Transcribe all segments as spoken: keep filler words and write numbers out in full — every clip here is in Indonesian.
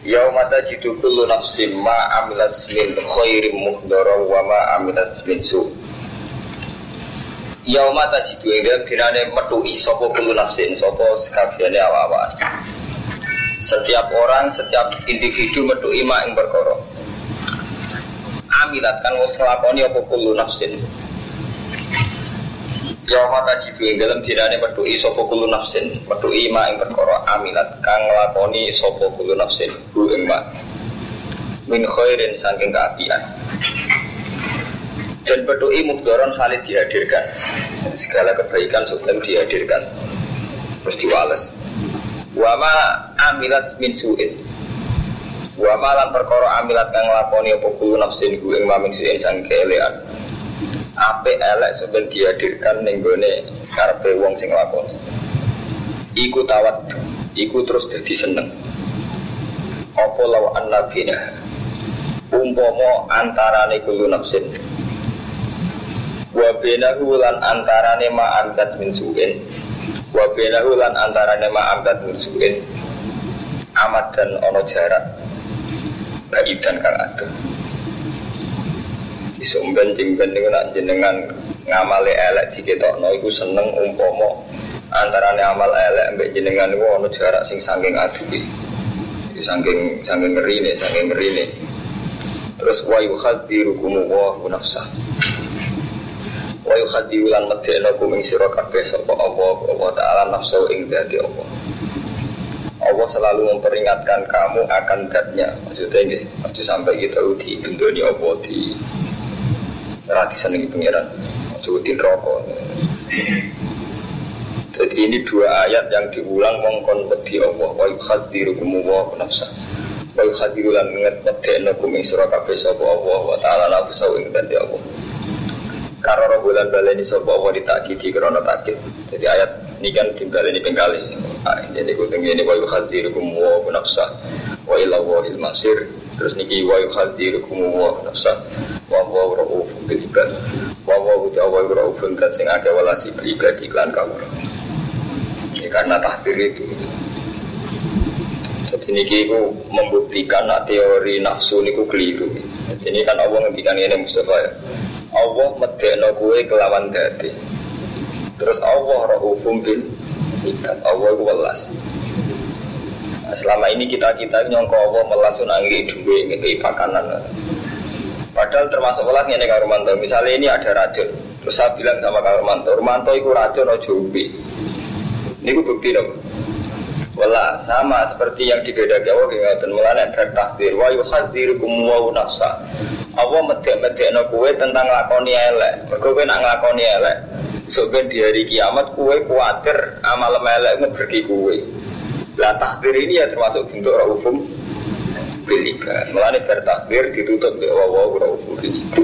Yauma tajidu kullu nafsin ma amilas min khairin muhdharan wa ma amilas min su. Yauma tajidu ing dinane metuhi sapa kullu nafsin sapa sakabehane awak-awak. Setiap orang, setiap individu metuhi ma ing perkara. Amilat kan wis nglakoni apa kullu nafsin. Yauma tajidu ing dinane metuhi sapa kullu nafsin metuhi ma ing perkara amilat kang nglakoni sapa kullu nafsin min khairin saking keapian dan berdoa mudaron halid dihadirkan segala kebaikan sebelum dihadirkan terus diwales wama amilat min su'in wama lan perkara amilat kang nglakoni apa kullu nafsin ing ma min su'in saking keelean ape elek sebelum dihadirkan ning gone karepe wong sing nglakoni iku tawat iku terus jadi seneng apa law annabina umpama antarane kullu nafsin wa bainahu lan antarane ma amdat min su'in wa bainahu lan antarane ma amdat min su'in amat dan ono jarak baik dan kang adoh disumben jengben niku nak jenengan ngamale elek diketokno iku seneng umpama antarane amal elek mbek jenengan niku ono jarak sing saking adohi saking saking ngerine saking ngerine terus wa yuhadzirukum wa nafsah wa yukhadiu lan medhena kuming sira kabeh sapa Allah wa ta'ala nafsu ing dzati Allah. Allah selalu memperingatkan kamu akan dzatnya. Maksudnya nggih, aja sampai kita di dunia apa di neraka senengi pengiran, aja di neraka. Jadi ini dua ayat yang diulang mongkon wedi Allah wa yukhadiu kumuwa nafsa. Wa yukhadiu lan medhena kuming sira kabeh sapa Allah wa ta'ala nafsu ing dzati Allah. Karena bulan baleni sopo mau ditakiti karena takit. Jadi ayat ini kan dibaleni pengkali. Jadi kutung ini wa yuhadzirukum wa nafsa wa ila wal masir. Terus niki wa yuhadzirukum wa nafsa wa wa raufun bil ibad. Wa wa wa raufun kan sing akeh walasi bil ibad iklan kawula. Ya karena tahdir itu. Jadi niki iku membuktikan nek teori nafsu niku keliru. Jadi ini kan Allah ngendikan ngene Mustafa ya. Allah medhekno kowe kelawan dadi. Terus Allah raufum bil ibad. Allah iku welas. Nah, selama ini kita-kita nyangka Allah welas nanggi dhuwit ngeki pakanan. Padahal termasuk welas ngene karo mantu. Misale ini ada racun. Terus saya bilang sama karo mantu, "Mantu iku racun aja umpi." Niku bukti napa? Welas sama seperti yang dibedakan Allah ngoten. Mulane tahdzir wa yuhadzirukum wa nafsa. Allah medhek-medhekno kowe tentang lakoni elek. Mergo kowe nak nglakoni elek, sok ben di hari kiamat kowe kuwatir amal elek ngeberki kowe. Lah takdir ini ya termasuk bentuk raufum bil ibad. Mulane bar takdir ditutup be wawa raufum bil ibad.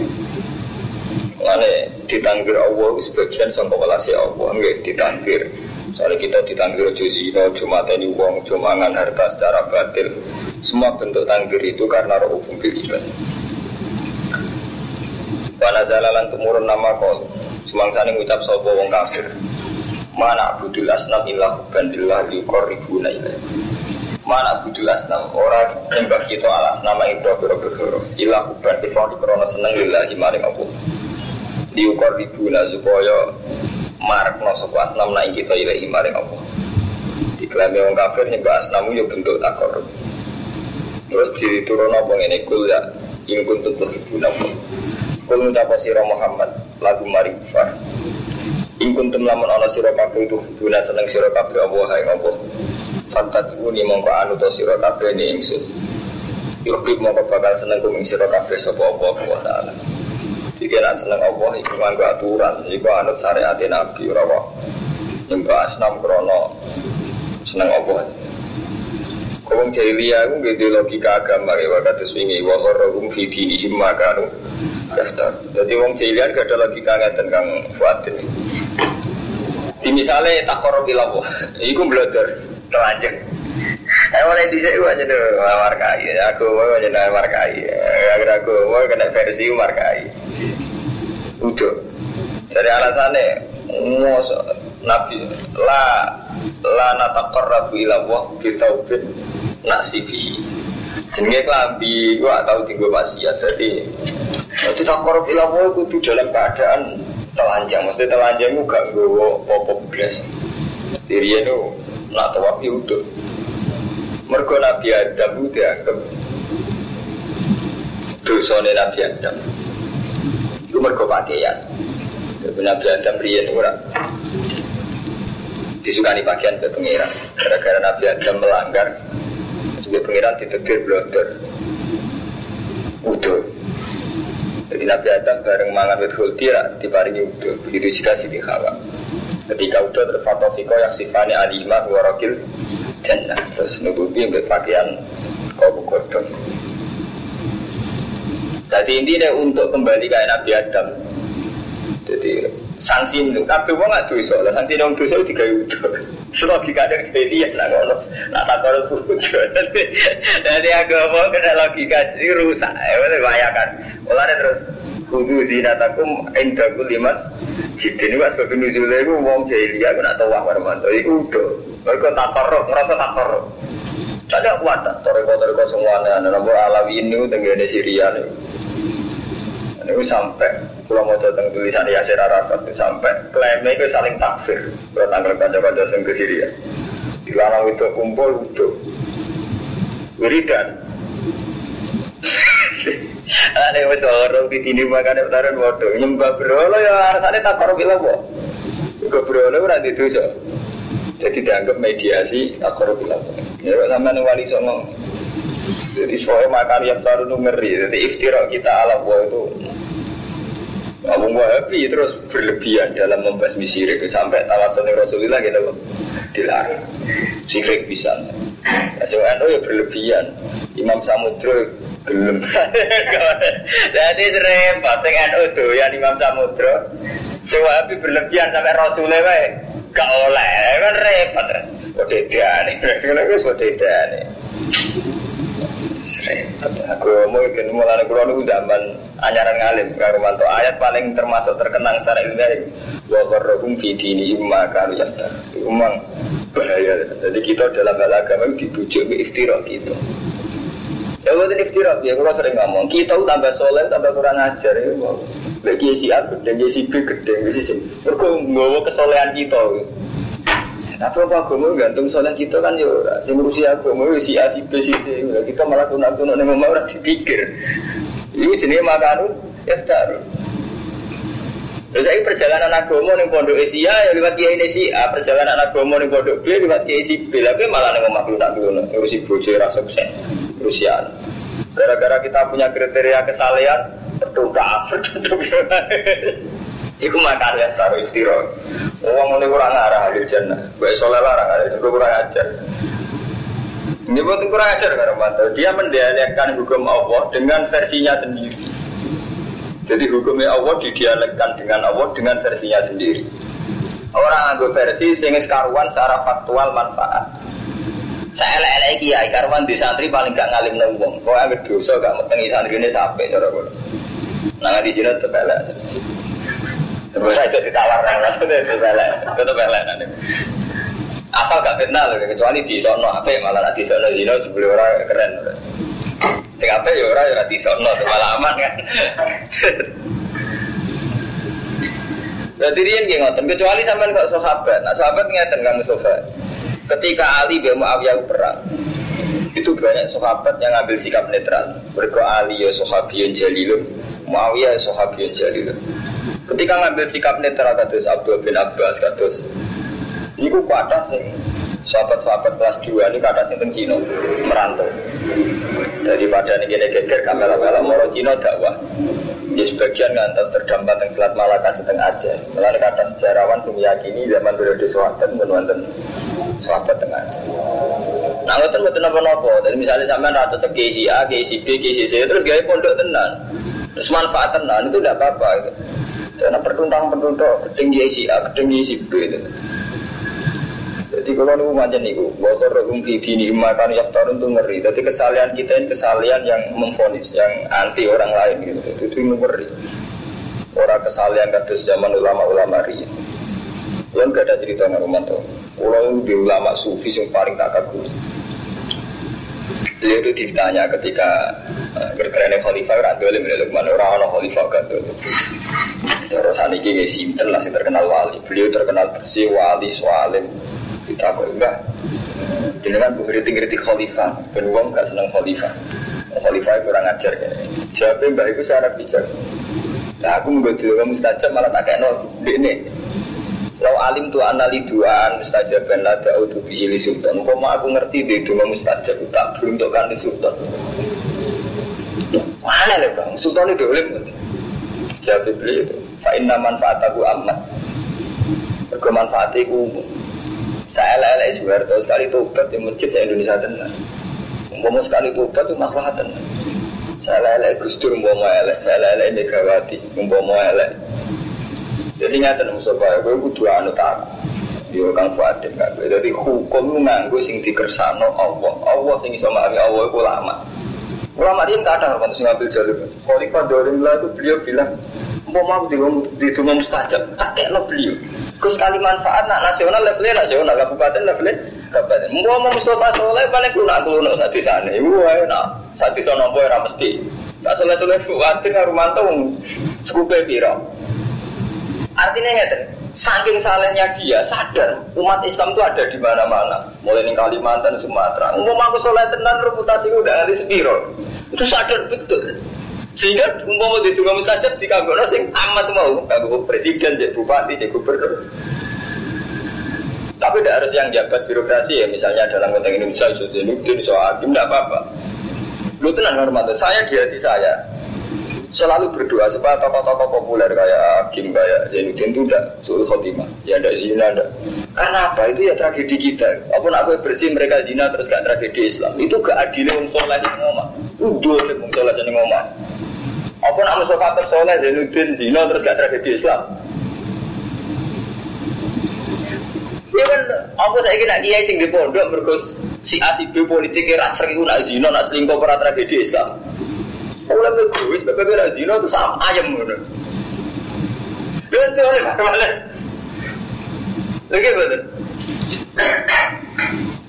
Mulane ditangkir Allah sebagian sangka walase Allah nggih ditangkir. Soalnya kita ditangkir ojo zina, ojo mateni wong, ojo mangan harta secara batil. Semua bentuk tangkir itu karena raufum bil ibad. Panazalalan tumurun nama kol semangsane ngucap sapa wong kafir mana budul asnam illa hubbillah yuqarribuna ilaihi mana budul asnam ora nembak kita alas nama ibro boro-boro illa hubban dipon dikrono seneng lillahi maring apa yuqarribuna supaya marekno sapa asnam nang kita ilahi maring apa diklame wong kafir nyembah asnamu yo bentuk takarrub terus diturunno apa ngene kul ya ing kuntu tuhibuna Kul ngucapa sirah Muhammad lagu mari kufar ing kuntum lamun ana sirah kabeh itu guna seneng sirah kabeh apa hae apa fantaduni mongko anu to sirah kabeh ning ingsun yukib mongko bakal seneng kuming sirah kabeh sapa apa wa taala iki ra seneng apa iki mangko aturan iku anut syariat nabi ora kok nyembah asnam krana seneng apa Orang jahiliyah itu gitu logika agama ya kados wingi wa qarrahum fi dinihim makaru. Jadi orang jahiliyah gak ada logika ngeten Kang Fuad ini. Di misale taqarrub ila Allah, iku blodor telanjang. Ayo oleh dhisik wae jeneng warkai, aku wae jeneng warkai. Agar aku wae kena versi warkai. Udo. Dari alasane musa Nabi la la nataqarrabu ila Allah bi saubin nasifihi. Jenenge klambi iku gak tau dienggo maksiat. Dadi dadi taqarrub ila Allah kudu dalam keadaan telanjang. Mesti telanjangmu gak nggowo apa blas. Diriye no nak tawaf yo utuh. Mergo Nabi Adam dianggep dosane Nabi Adam. Iku mergo pakaian. Nabi Adam riyen ora disukani pakaian ke pengiran gara-gara Nabi Adam melanggar sebagai pengiran ditetir blontor udah jadi Nabi Adam bareng mangan betul tidak diparingi udah begitu juga Siti Hawa ketika udah terfatofiko yang sifatnya alimah warokil jannah terus nububi berpakaian kobu kodong jadi intinya untuk kembali ke Nabi Adam. Jadi sanksi itu, tapi orang nggak dosa lah. Sanksi orang dosa itu tiga udah. Logika ada kejadian lah kalau nak takor bujuk. Jadi agama kena logika jadi rusak. Boleh bayangkan. Olahnya terus kudu zinatakum indagul limas. Jadi ni buat begini juga. Ibu mau jahili aku nak tahu apa nama tu. Ibu udah. Mereka takorok, merasa takorok. Ada kuat tak? Toriko-toriko semuanya. Nampak Alawin itu tenggelam di Syria ni. Ini sampai kalau mau datang tulisan Yasir Arafat itu sampai klaimnya itu saling takfir kalau tanggal kaca-kaca ke Syria dilarang itu kumpul itu wiridan ini masih orang di sini makanya benar-benar waduh nyembah berhala ya rasanya tak korup ilah juga berhala itu nanti itu jadi dianggap mediasi tak korup ilah ya sama yang wali sama jadi soalnya makariam taruh itu ngeri jadi iftirah kita ala Allah itu Abu Wahabi terus berlebihan dalam membasmi syirik sampai alasan Rasulullah kita gitu, dilarang syirik bisa soalnya itu ya berlebihan Imam Samudra belum jadi serempat yang itu yang Imam Samudra soalnya berlebihan sampai Rasulullah gak oleh kan repot wadidani wadidani aku mau ikut mulai keluar dulu zaman ajaran alim karumanto ayat paling termasuk terkenang secara ilmiah wa qarrahum fi dinihim ma kanu yaftarun memang bahaya jadi kita dalam agama dibujuk iftira gitu ya kalau itu iftira ya kalau sering ngomong kita tambah soleh tambah kurang ajar ya bagi si A gede si B gede si C mergo nggawa kesolehan kita tapi apa agama gantung soalnya kita kan ya si ngurusi agama si A, si B, si C kita malah kunak-kunak yang memang harus dipikir itu jenis makanun ya setar terus saya perjalanan agama yang pondok si A ya lewat kiai si A perjalanan agama yang pondok B lewat kiai si B tapi malah yang memang kunak-kunak ngurusi bojo rasa besar ngurusi A gara-gara kita punya kriteria kesalehan berdua berdua iku makan ya taruh istirahat. Uang ini kurang arah hadir jannah. Baik soleh larang ada, kurang ajar. Ini bukan kurang ajar karena dia mendialekkan hukum Allah dengan versinya sendiri. Jadi hukumnya Allah didialekkan dengan Allah dengan versinya sendiri. Orang anggo versi sing karuan secara faktual manfaat. Saya elek-elek kiai karuan di santri paling gak ngalim nembung. Kau anggo dosa gak metengi santri ini sampai cara kau. Nangat di sini terbelak. Terus saja ditawar rasanya itu belak, itu belak nanti. Asal gak fitnah loh, kecuali di sono apa malah di sono zino sebelum orang keren. Siapa ya orang yang di sono malah aman kan. Jadi dia nggak ngoten, kecuali sampean kok sahabat. Nah sahabat ngeten kamu sahabat. Ketika Ali bin Muawiyah perang, itu banyak sahabat yang ngambil sikap netral. Berdoa Ali ya sahabiyun jalilun, Muawiyah sahabiyun jalilun. Ketika ngambil sikap netral kados Abdul bin Abbas kados iku kathah sing sahabat-sahabat kelas dua ini kathah sing teng Cina merantau. Daripada niki geger kamera-kamera moro Cina dakwah. Di sebagian ngantos terdampar teng Selat Malaka seteng Aceh. Mulane kathah sejarawan sing meyakini zaman periode sahabat men wonten sahabat teng Aceh. Nah, itu buat nopo-nopo. Jadi misalnya sampean ra tetep G C A, G C B, G C C terus gawe pondok tenan. Terus manfaat tenan itu enggak apa-apa gitu. Karena pertuntang-pertuntok gedeng G C A, gedeng G C B itu. Jadi kalau niku macam niku, bocor rung dini makan ya tarun tuh ngeri. Jadi kesalahan kita ini kesalahan yang memvonis, yang anti orang lain gitu. Itu itu ngeri. Orang kesalahan kados zaman ulama-ulama riyen. Belum gak ada cerita yang rumah tuh. Kalau di ulama sufi yang paling tak kagum, beliau itu ditanya ketika berkerennya khalifah Radulim dari Lukman orang-orang khalifah Radulim. Rasanya gini simpen lah, si terkenal wali. Beliau terkenal bersih wali soalim. Kita kok enggak. Jadi kan kritik-kritik khalifah, beruang gak senang khalifah. Khalifah kurang ajar kan. Jawabnya mbak itu secara bijak. Nah aku menggoda kamu mustajab malah tak kayak nol ini. Kalau alim tu analiduan mustajab dan lada utuh pilih sultan. Kau mah aku ngerti deh dua mustajab tak beruntukkan di sultan. Mana leh bang sultan itu boleh buat. Jadi beli itu. Fain nama manfaat aku amat. Berkemanfaatiku. Saya lelai swear tahu sekali tobat di masjid Indonesia tenar. Umum sekali tobat tu masalah tenar. Saya lelai Gusdur umum lelai. Saya lelai Megawati umum lelai. Jadi nyata nama sobat, gue dua anu tak. Dia orang Fatim kan. Jadi hukum nganggu sing dikersano Allah. Allah sing iso mari Allah iku ulama. Ulama riyen tak ada pantes ngambil jalur. Khalifah Dolimlah itu beliau bilang, "Umpama aku didungo mustajab, tak kekno beliau." Terus kali manfaat nak nasional lebel nasional, kabupaten lebel kabupaten. Umpama Mustofa Saleh paling kulo-kulo sak desane. Iku ae nak sak desa nampa ora mesti. Sak saleh-saleh Fatim karo mantung sekupe piro. Artinya ngeten, saking salehnya dia sadar umat Islam itu ada di mana-mana, mulai di Kalimantan, Sumatera. Umpama aku soleh tenan reputasiku udah nganti sepiro. Itu sadar betul. Sehingga umpama ditunggu mustajab di kampung sing amat mau, kampung presiden, jadi bupati, jadi gubernur. Tapi tidak harus yang jabat birokrasi ya, misalnya dalam konteks Indonesia, Sosialudin, Sohakim, tidak apa-apa. Lu tenang hormati, saya di hati saya selalu berdoa supaya tokoh-tokoh populer kayak Kim, kayak Zainuddin itu tidak suruh khotimah, ya tidak zina, tidak. Karena apa? Itu ya tragedi kita. Apapun aku bersih mereka zina terus gak tragedi Islam. Itu gak adil yang soleh yang ngomong. Itu yang soleh yang ngomong. Apapun aku sobat soleh Zainuddin zina terus gak tragedi Islam. Ya kan, aku saya kira dia yang di pondok berkus si A, si B politiknya rasa itu nak zina, nak selingkuh para tragedi Islam. Ulam leguis, bebek lazino tu sama ayam mana? Betul, mana? Lagi betul.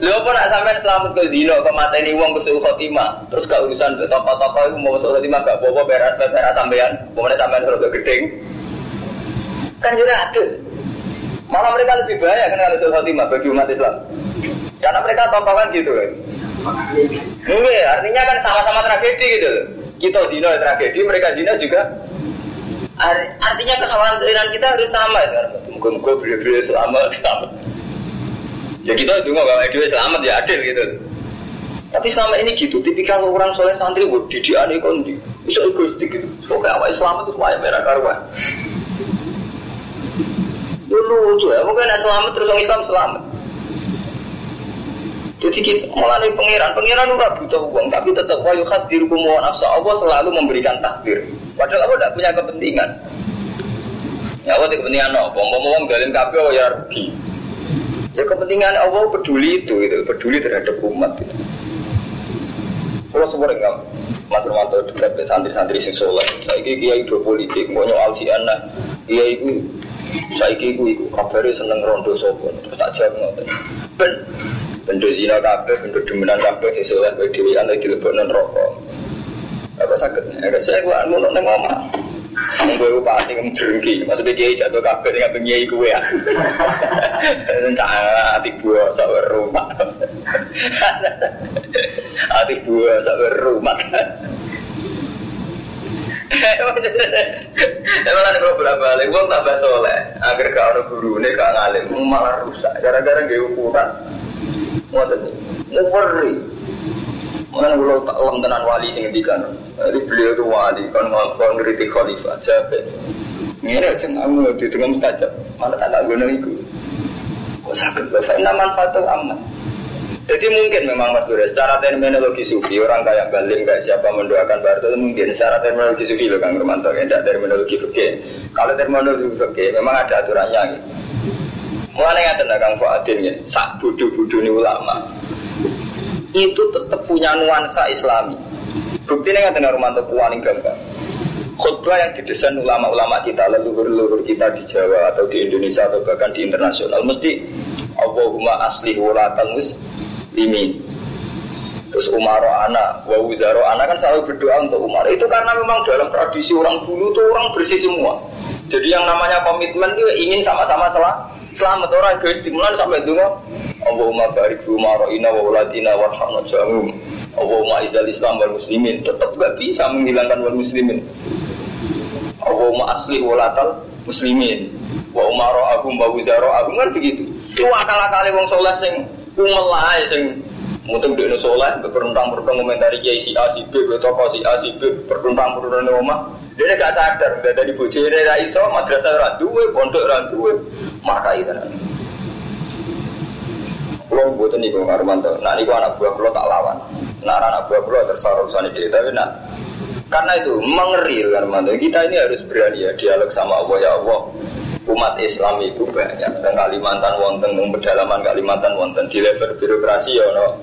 Lepas pun nak sampai selamat ke zino, ke mata ini uang bersuruh khotimah. Terus kalau urusan tokoh-tokoh itu mau bersuruh khotimah, tak bawa berat berat sampean, bukan sampean terus ke gedeng. Kan jadi ada. Malah mereka lebih bahaya kan kalau bersuruh khotimah bagi umat Islam. Karena mereka tokohan gitu kan. Mungkin artinya kan sama-sama tragedi gitu. Kita zina tragedi, mereka zina juga. Artinya kekhawatiran kita harus sama ya. Moga-moga beliau-beliau selamat, selamat. Ya kita juga nggak ada selamat ya adil gitu. Tapi selama ini gitu, tipikal orang soleh santri buat didikan ekonomi, bisa egoistik gitu. Pokoknya awal selamat itu wajib merah karuan. Dulu tuh ya, mungkin nak selamat terus orang Islam selamat. Jadi kita melalui pengiran, pengiran udah butuh uang, tapi tetap wa yukhadirukum wa nafsa Allah selalu memberikan takdir. Padahal Allah tidak punya kepentingan. Ya Allah tidak kepentingan apa? Ngomong-ngomong galim kabeh ya rugi. Ya kepentingan Allah peduli itu, itu peduli terhadap umat. Kalau semua enggak, Mas Romanto dekat santri-santri sing soleh. Saiki kiai do politik, monyo alsiana, kiai iku saiki iku iku kabare seneng rondo sapa. Tak jam ngoten. Ben bentuk zina kabeh, bentuk demenan kabeh sing soleh kowe dhewe ana dilebokno neraka. Apa saged? Nek saya kuwi ngono nang omah. Mung kowe pati ngemjrengki, maksud e kiai jatuh kabeh sing kabeh nyai kowe ya. Entak ati buah sak rumah. Ati buah sak rumah. Malah nek berapa lek wong tambah soleh, akhir gak ono gurune gak ngalim, malah rusak gara-gara nggawe ukuran. Ngoten niku ngeri. Mula kula tak eling tenan wali sing ngendikan. Jadi beliau itu wali kon ngomong kritik khalifah jabe. Ngene jenengmu ditengem mustajab. Malah tak ngono iku. Kok saged bae manfaat aman. Jadi mungkin memang Mas Bura, secara terminologi sufi, orang kayak Balim, kayak siapa mendoakan Barto itu mungkin secara terminologi sufi loh Kang Romanto, tidak terminologi fikih. Kalau terminologi fikih memang ada aturannya gitu. Mulanya tentang Kang Fuadin ya, sak budu-budu ini ulama itu tetap punya nuansa Islami. Buktinya nggak tentang Romanto paling gampang. Khutbah yang didesain ulama-ulama kita, leluhur-leluhur kita di Jawa atau di Indonesia atau bahkan di internasional mesti Allahumma aslih walatal muslimin. Terus Umaro anak, wa wuzaro anak kan selalu berdoa untuk Umar. Itu karena memang dalam tradisi orang dulu tuh orang bersih semua. Jadi yang namanya komitmen itu ingin sama-sama selamat. Orang guys dimulan sampai dulu Allahumma barik Umaro ina wa walatina warhamna jahum Allahumma izal Islam wal muslimin. Tetap gak bisa menghilangkan wal muslimin. Allahumma aslih walatal muslimin wa umaro agum wa wuzaro agum kan begitu. Itu akal-akali wong soleh sing umelai sing mutung dene soleh berperentang-perentang komentari kiai si A si B tokoh si A si B berperentang-perentang omah dene gak sadar gak ada bojone ra iso madrasah ra duwe pondok ra duwe makai tenan. Kulo mboten niku Armanto nak niku anak buah kulo tak lawan nak anak buah kulo tersarusan iki tapi nak karena itu mengeril Armanto kita ini harus berani ya dialog sama Allah ya Allah. Umat Islam itu banyak teng Kalimantan wonten teng pedalaman Kalimantan wonten di level birokrasi ya ono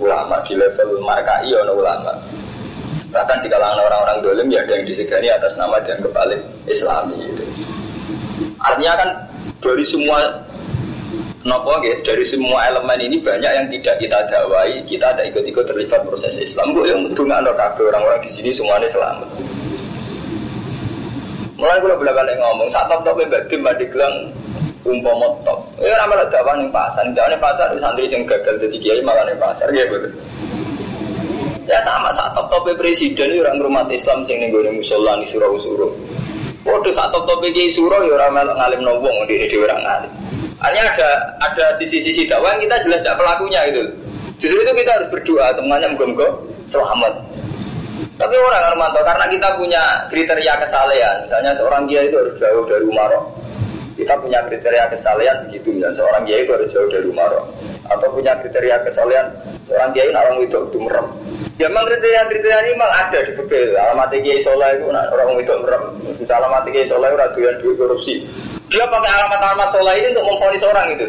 ulama di level markai ya ono ulama bahkan di kalangan orang-orang dolim ya ada yang disegani atas nama dan kebalik Islami gitu. Artinya kan dari semua nopo gitu, dari semua elemen ini banyak yang tidak kita dakwai kita ada ikut-ikut terlibat proses Islam kok yang dungan orang-orang di sini semuanya selamat. Mulai kula belakang ngomong, satop-top mbak Dim mbak Digelang umpama top. Ya ora malah dawan ning pasar, dawane pasar santri sing gagal dadi kiai malah ning pasar ya betul. Ya sama satop-top presiden ora ngurmat Islam sing ning gone musala ning sura-sura. Padha satop-top kiai sura ya ora melok ngalimno wong dhewe dhewe ora ngalim. Artinya ada ada sisi-sisi dakwah kita jelas ndak pelakunya gitu. Justru itu kita harus berdoa semuanya muga-muga selamat. Tapi orang kan mantau karena kita punya kriteria kesalehan. Misalnya seorang kiai itu harus jauh dari umaroh. Kita punya kriteria kesalehan begitu. Misalnya seorang kiai itu harus jauh dari umaroh. Atau punya kriteria kesalehan seorang kiai orang widok itu merem. Ya memang kriteria-kriteria ini memang ada di bebel. Alamat kiai soleh itu orang widok merem. Alamat kiai soleh itu raduan duit korupsi. Dia pakai alamat-alamat soleh ini untuk memfonis orang gitu.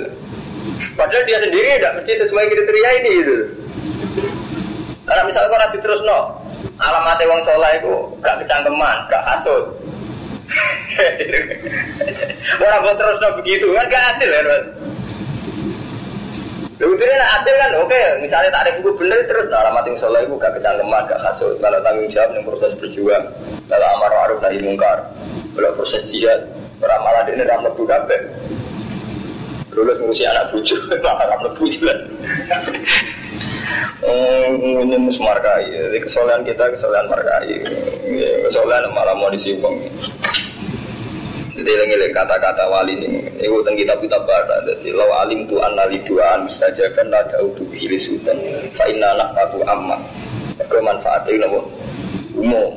Padahal dia sendiri tidak mesti sesuai kriteria ini gitu. Karena misalnya kalau diterus no alamatnya wong soleh itu gak kecangkeman, gak kasut. Orang buat terus no begitu kan gak adil kan. Lalu itu dia adil kan, oke misalnya tak ada buku bener terus no alamatnya wong soleh itu gak kecangkeman, gak kasut. Kalau tanggung jawab yang proses berjuang, kalau amar ma'ruf nahi mungkar, kalau proses jihad, beramalah ini ramlah budapet. Lulus ngurusi anak bucu, malah ramlah bucu lah. Ini harus markai, jadi kesalahan kita kesalahan markai kesalahan malah mau disimpang. Jadi lagi kata-kata wali ini ini tentang kitab-kitab barat. Jadi lau alim tu'an nali du'an misajakan la da'udu bi'ili sultan fa'inna na'atu amman kemanfaatnya ini umum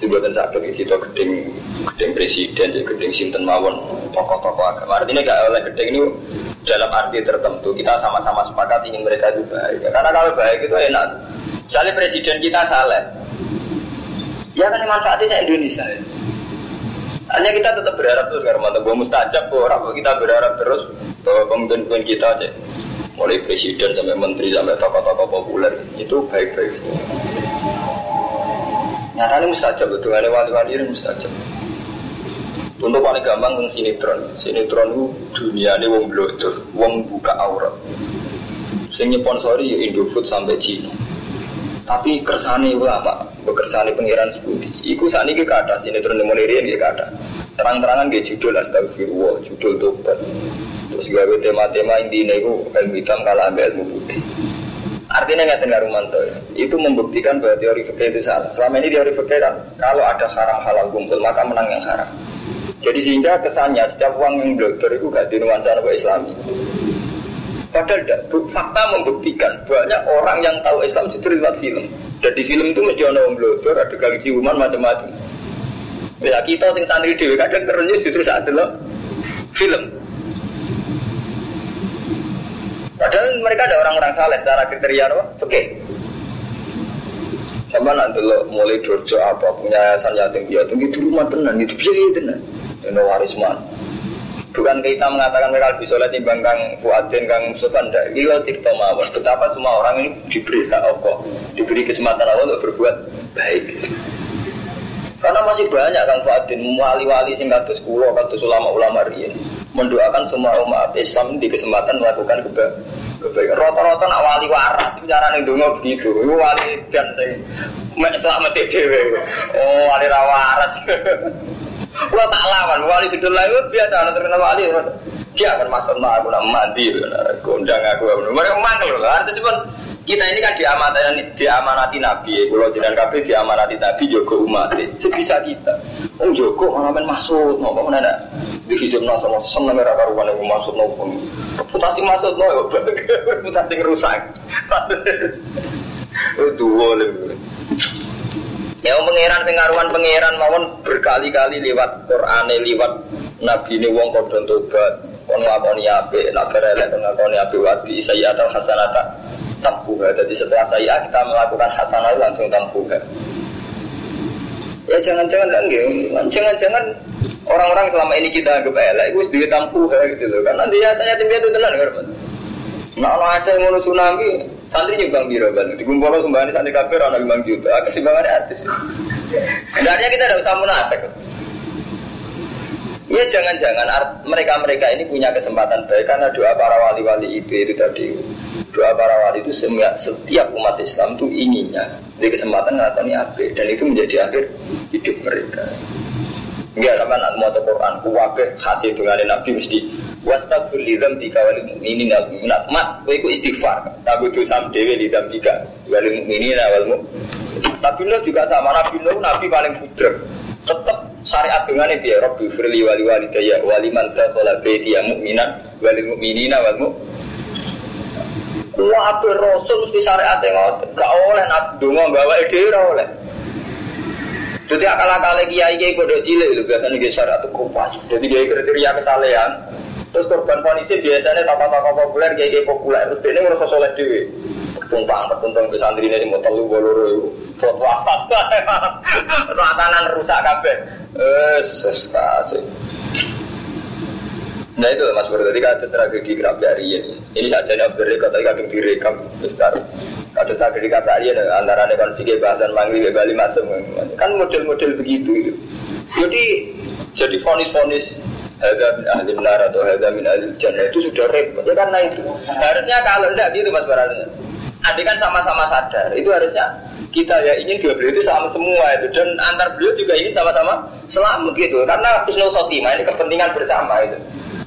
itu buatan satu kita gedeng gedeng presiden, gedeng sinten mawon tokoh-tokoh agama artinya gak oleh gedeng ini dalam arti tertentu kita sama-sama sepakat ingin mereka itu baik karena kalau baik itu enak misalnya presiden kita saleh ya kan manfaatnya se-Indonesia ya. Hanya kita tetap berharap terus karena bahwa mustajab bahwa kita berharap terus bahwa pemimpin-pemimpin kita aja mulai presiden sampai menteri sampai tokoh-tokoh populer itu baik-baik nyatanya mustajab betul ada wali-wali yang mustajab. Untuk paling gampang dengan sinetron. Sinetron itu dunia ini wong blotur, wong buka aurat. Sing nyponsori ya Indofood sampai Cina. Tapi kersane ulama, bekersane pengiran sepundi. Iku sakniki kathah sinetron nemu riyen nggih kathah. Terang-terangan nggih judul astagfirullah, judul tobat. Terus gawe tema-tema intine iku ilmu hitam kalah ambek ilmu putih. Artinya ngaten karo Manto ya. Itu membuktikan bahwa teori fikih itu salah. Selama ini teori fikih kan kalau ada haram halal kumpul maka menang yang haram. Jadi sehingga kesannya setiap uang yang blogger itu gak di nuansa apa Islami. Padahal tidak. Fakta membuktikan banyak orang yang tahu Islam justru lewat film. Jadi film itu mesti ada orang blogger, ada gang ciuman macam-macam. Ya kita sing santri dhewe kadang kerennya justru saat delok film. Padahal mereka ada orang-orang saleh secara kriteria apa? Oke. Sama nanti lo mulai dorjo apa punya yayasan yatim piatu itu rumah tenan itu biaya tenan. Ini warisman. Bukan kita mengatakan mereka lebih soleh timbang Kang Fuadin, Kang Sultan, ndak. Iki tirta mawon. Betapa semua orang ini diberi hak Allah, diberi kesempatan Allah untuk berbuat baik. Karena masih banyak Kang Fuadin, wali-wali sing kados kula, kados ulama-ulama riyen, mendoakan semua umat Islam di kesempatan melakukan kebaikan. Rata-rata nak wali waras bicara ning dunia begitu. Iku wali dan sing mek slamet dhewe. Oh, wali ra waras. Kalau tak lawan, wali sudah lawan biasa anak terkenal wali. Dia akan masuk mak aku nak mandi, gondang aku. Mereka manggil lah. Artinya cuma kita ini kan diamanati, diamanati Nabi. Kalau tidak K P diamanati Nabi jogo umat. Sebisa kita. Oh jogo orang masuk, no apa mana? Dihisap nasi, senang merah karuan yang masuk no. Reputasi masuk no, reputasi rusak. Dua lebih. Ya pengiran sing karuan pengiran mawon berkali-kali liwat Qur'ane liwat nabine wong padha tobat kon lakoni apik nek berelek kon lakoni apik wati sayyi'atul hasanata tampuha. Jadi setelah sayyi'ah kita melakukan hasanah langsung tampuha. Ya jangan-jangan nggih, jangan-jangan orang-orang selama ini kita anggap elek wis duwe tampuha gitu lho. Kan nanti biasanya timbe itu tenan karo. Nek ana Aceh ngono tsunami santri nyumbang biro kan, dikumpulkan sumbangan santri kafir orang nyumbang juta, agak sumbangan artis. Sebenarnya kita tidak usah munafik. Ya jangan-jangan mereka-mereka ini punya kesempatan baik karena doa para wali-wali itu itu tadi. Doa para wali itu setiap, setiap umat Islam itu inginnya di kesempatan ngatoni ape dan itu menjadi akhir hidup mereka. Enggak sama nak mau Al-Quran, kuwabe hasil dengan Nabi mesti wastaful lidam tiga wali mukminin wal mu'minat mat, kau ikut istighfar. Tapi tu sam dewi lidam tiga wali mukminin wal mu'minat. Nabi Nuh juga sama Nabi Nuh, Nabi paling puter. Tetap syariat dengan dia. Rabbi firli wali wali daya wali mantah solat dia mukminat wali mukminin wal mu'minat. Kuwabe Rasul mesti syariat yang tak oleh nak dungo bawa ide oleh. Jadi akal-akal kiai-kiai kodok cilik itu biasanya geser atau kupas. Jadi dia kriteria kesalehan. Terus korban ponisi biasanya tokoh-tokoh populer, kiai-kiai populer. Terus dia ngerasa soleh dewe. Pertumpang, pertumpang ke santrinya yang mau telu boloro itu. Foto apa? Satanan rusak kabeh. Eh, sesat. Nah itu Mas Bro, tadi kan ada tragedi Krabdari ini. Ini saja yang direkam, tadi kadang direkam. Sekarang kadang tragedi Krabdari antara konflik bahasan Mangli, Bali, Masem. Kan model-model begitu. Jadi jadi vonis-vonis Hadza min ahli nar atau Hadza min ahli jannah itu sudah repot. Ya karena itu harusnya kalau tidak gitu Mas Bro. Andai kan sama-sama sadar, itu harusnya kita ya ingin dua beliau itu sama semua itu dan antar beliau juga ingin sama-sama selamat gitu. Karena husnul khotimah ini kepentingan bersama itu.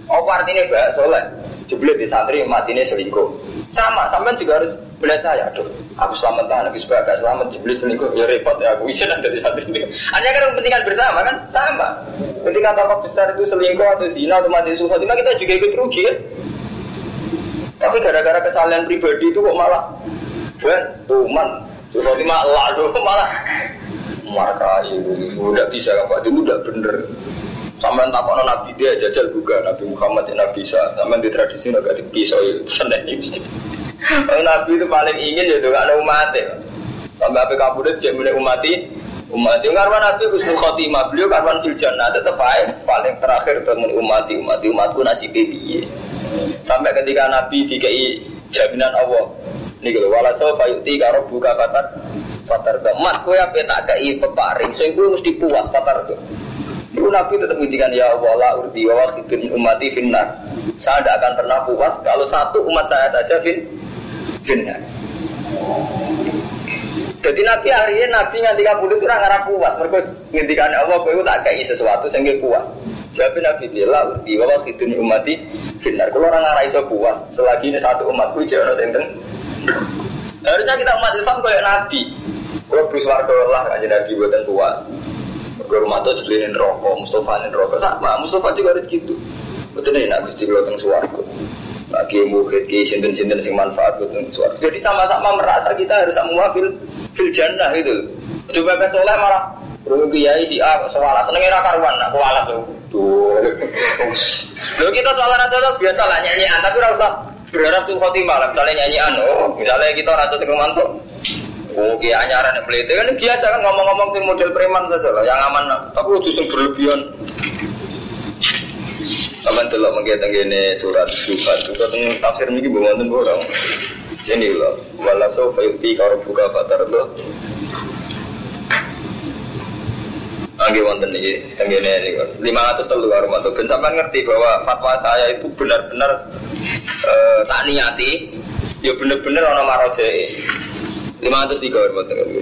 Apa artinya bahas soleh? Jeblet di santri matinya selingkuh. Sama, sampean juga harus belajar ya. Aduh, aku selamat tahan, aku sebagai selamat jeblet selingkuh. Ya repot ya, aku isin ada di santri ini. Artinya kan kepentingan bersama kan? Sama. Ketika tampak besar itu selingkuh atau zina atau mati suhu khotimah kita juga ikut rugi kan? Tapi gara-gara kesalahan pribadi itu kok malah ben, tuman. Suhu khotimah lalu malah marah ini. Udah bisa kan Pak, itu udah bener. Sampai tak kono Nabi dia jajal juga Nabi Muhammad yang Nabi bisa. Sampai di tradisi agak dipisau seneng ini. Nabi itu paling ingin ya doa umat ya. Sampai apa kabudet dia mulai umati, umati. Karena Nabi husnul khotimah beliau karwan fil jannah tetap baik. Paling terakhir temen umati umati umatku nasib piye. Sampai ketika Nabi dikai jaminan Allah. Nih kalau walasau bayuti karo buka patar patar kemat. Kau apa tak kai peparing. Soalnya kau mesti puas patar tu. Itu Nabi tetap mengintikan ya Allah la urdi wa khidun umati finnar. Saya tidak akan pernah puas kalau satu umat saya saja fin finnar. Jadi Nabi akhirnya Nabi ngantika bulu itu orang-orang puas. Mereka mengintikan ya Allah itu tak kaya sesuatu sehingga puas. Jadi Nabi la urdi wa khidun umati finnar. Kalau orang-orang bisa puas selagi ini satu umatku jangan harus enten. Harusnya kita umat Islam kayak Nabi. Kalau bersuarga Allah aja Nabi buatan puas. Gormato dibeliin rokok, Mustafa nin rokok sama, Mustafa juga harus gitu. Betul nih, nak mesti belok teng suaraku. Lagi mukit, ki sinten-sinten sing manfaat teng suaraku. Jadi sama-sama merasa kita harus semua fil fil jannah gitu. Coba pas oleh malah rugiai si A suara seneng ra karuan, aku alat tuh. Duh. Lho kita suara rada biasa lah nyanyian, tapi ora usah. berharap tuh khotimah lah, misalnya nyanyian, oh misalnya kita ratu tenggelam tuh, oh dia anyaran yang meliti kan biasa kan ngomong-ngomong sih model preman saja lah, yang aman lah, tapi justru berlebihan. Kapan tuh lo mengkaitan gini surat buka juga tentang tafsir ini bukan tentang orang, ini lo walaso payuti kalau buka batar lo. Angge wonten iki tengene niku lima ratus telu karo matur ben sampean ngerti bahwa fatwa saya itu benar-benar e, tak niati ya bener-bener ana marojee lima ratus iki karo matur niku.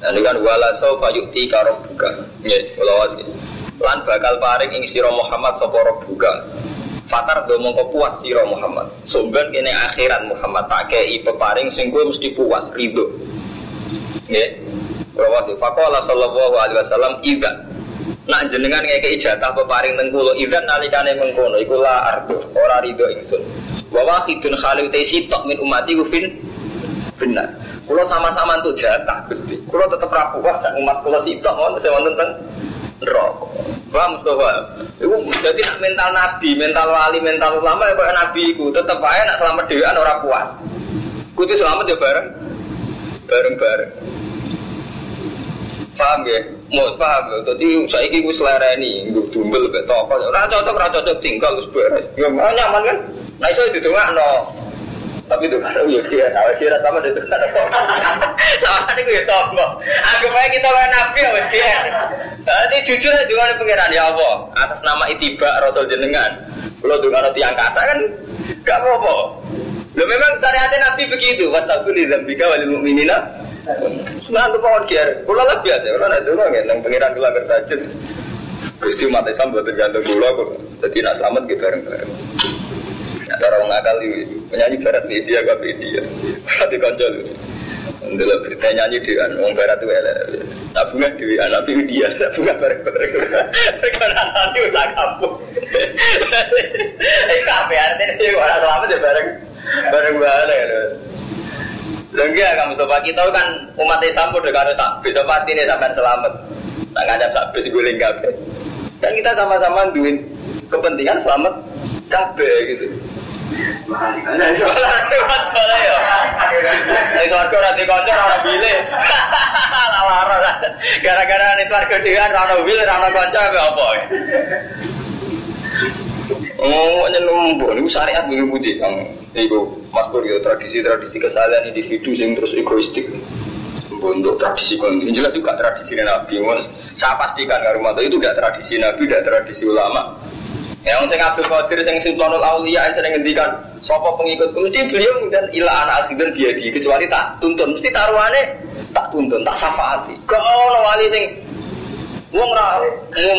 Lan kan wala saufa yukti karo buka. Nggih, kula wae. Lan bakal paring ing sira Muhammad sapa buka. Fatar do mongko puas sira Muhammad. Sumben kene akhirat Muhammad tak kei peparing sing kowe mesti puas ridho. Nggih. Rawasi faqala sallallahu alaihi wasallam idza nak jenengan ngekeki jatah peparing teng kula idza nalikane mengkono iku la ardo ora rido ingsun wa wahidun khalil taitok min umati gufin benar kula sama-sama entuk jatah Gusti kula tetep ra puas sak umat kula sitok wonten sewu teng neraka wa mustofa iku dadi nak mental nabi mental wali mental ulama kok nabi iku tetep wae nak selamat dhewean ora puas kudu selamat ya bareng bareng-bareng paham ya, mau paham ya, tadi saya ikut selera ini, gue dumbel betok, orang cocok, orang cocok tinggal terus beres, ya nyaman kan, nah itu itu nggak no, tapi itu kan ya dia, akhirnya sama itu kan, sama ini gue sombong, anggap aja kita orang nabi ya dia, tadi jujur aja dengan pengiran ya Allah, atas nama itibak Rasul jenengan, lo dengan tiang kata kan, gak apa-apa, lo memang syariatnya nabi begitu, wastaghfirullah bika walil mu'minina. Nah, itu pohon kiri. Kulah lah biasa. Kulah nak dulu kan? Yang pengiran kulah bertajuk. Gusti umat Islam bergantung kulah. Jadi nak selamat kita bareng-bareng. Cara mengakal itu menyanyi barat di India, gak di India. Berarti konjol. Dalam berita nyanyi di kan, orang barat itu elak. Tabungan di anak India, tabungan bareng-bareng. Karena itu usaha kampung. Itu apa artinya? Kulah selamat ya bareng, bareng-bareng. Lengkap kamu sobat kita kan umat Islam udah karo sabis sobat ini sampai selamat tak ngajak sabis guling kabe dan kita sama-sama duit kepentingan selamat kabe gitu. Nah sekolah lewat sekolah ya. Nah sekolah nanti kocor orang bile. Hahaha gara-gara nih sekolah dia orang bile orang kocor apa? Oh nyelumbur itu syariat begitu putih kamu. Ibu makhluk ya tradisi-tradisi kesalahan individu yang terus egoistik untuk tradisi ini jelas juga tradisi Nabi saya pastikan Karumanto itu tidak tradisi Nabi tidak tradisi ulama yang saya Abdul Qadir yang Sultanul Aulia yang sering ngendikan sopo pengikut mesti beliau dan ilah anak asidun biadi kecuali tak tuntun mesti taruhannya tak tuntun tak syafaati kalau wali yang wong ra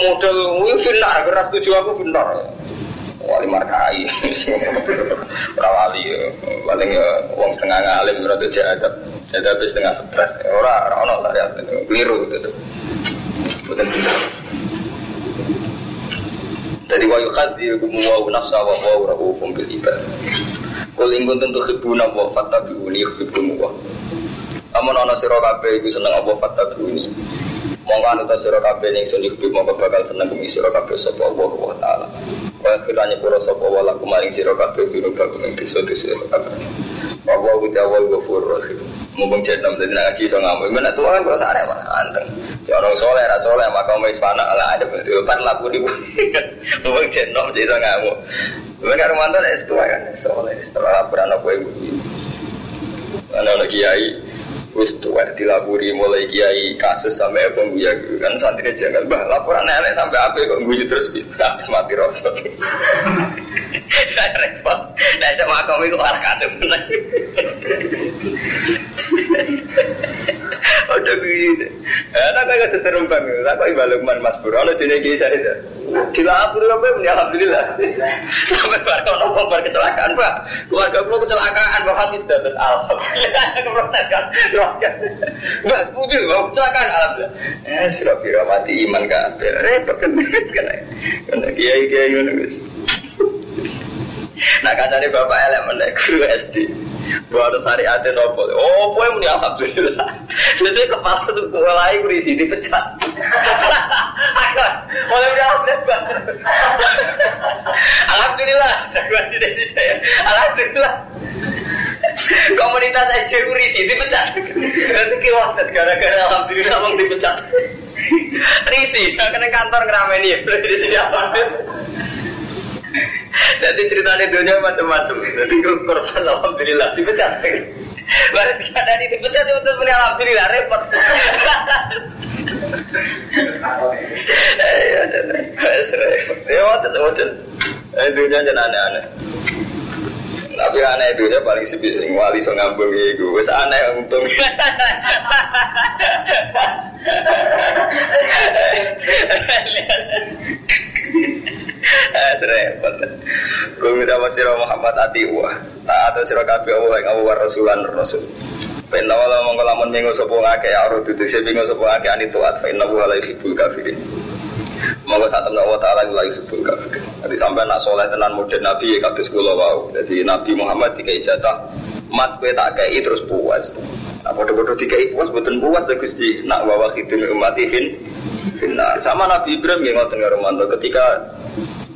model benar keras tujuh aku benar wali markai rawali paling uang setengah ngalim berada jadab jadab setengah stres orang orang tak lihat keliru gitu betul dari wajukazir kumuwau nafsawa wau raufum bil ibad kulingkun tentu khibuna wafat tabiuni khibumuwah namun ada sirokabe itu senang wafat tabiuni mongkana ta sirokabe yang sulit mongka bakal senang kumi sirokabe sopa Allah ta'ala Mas kiranya pura sapa wala kumaring sira kabeh pira bangun desa desa kabeh. Bapak udah wae gofur rahim. Mumpung jeneng dadi nang aji iso ngamu. Menak tuan kok arek wae anteng. Jarang saleh ra saleh makam wis panak ala adem depan laku di. Mumpung jeneng desa ngamu. Menak romanto es tuwa kan saleh setelah laporan apa ibu. Ana lagi ai wis tuwa dilaburi mulai kiai kasus sampe pembuya kan santrine janggal bah laporan elek sampe ape kok guyu terus habis mati rasa. Repot. Lah cuma aku iku ora kacu tenan. Ojo guyu. Ana kagak teterumpang. Lah kok ibalukman Mas Bro ana dene iki sare. Dilaburi sampe alhamdulillah. Sampe bar ono bar kecelakaan Pak. Keluarga kula kecelakaan Pak habis dadet alhamdulillah keprotes kan. Mas putih loh, silakan alhamdulillah. Eh sudah pira mati iman kabeh. Repot kenes kena. Kena kiai-kiai ngono wis. Nah kancane bapak elek menek guru S D. Baru syariate sapa? Oh, poe muni alhamdulillah. Sesuk kepala sekolah iki berisi dipecat. Mulai udah update banget. Alhamdulillah, tidak-tidak ya. Alhamdulillah. Komunitas Ajuris itu dipecat. Nanti kiwatet gara-gara alhamdulillah wong dipecat. Risi, karena kantor ngerameni ya, boleh di sini update. Jadi ceritanya dunia macam-macam. Jadi korban alhamdulillah dipecat. Baru dikadang dipecat untuk punya alhamdulillah repot. Ya, repot. Dunia jangan aneh-aneh. Tapi aneh dunia paling sepi sing wali so ngambung iku. Wis aneh untung. Eh repot. Kul minta wasira Muhammad atiwa. Taat sira kabeh Allah ing Allah Rasulan Rasul. Ben lawala mongko lamun mengo sapa akeh arep ditese bingung sapa akeh ani taat fa inna huwa la yuhibbul kafirin. Monggo satemna wa taala la yuhibbul kafirin. Dadi sampeyan nak saleh tenan model Nabi ya kados kula wau. Dadi Nabi Muhammad dikai jatah mat kowe tak kei terus puas. Nah padha-padha dikai puas mboten puas lho Gusti. Nak wa wakhidul ummatihin. Benar sama Nabi Ibrahim nggih ngoten karo mantu ketika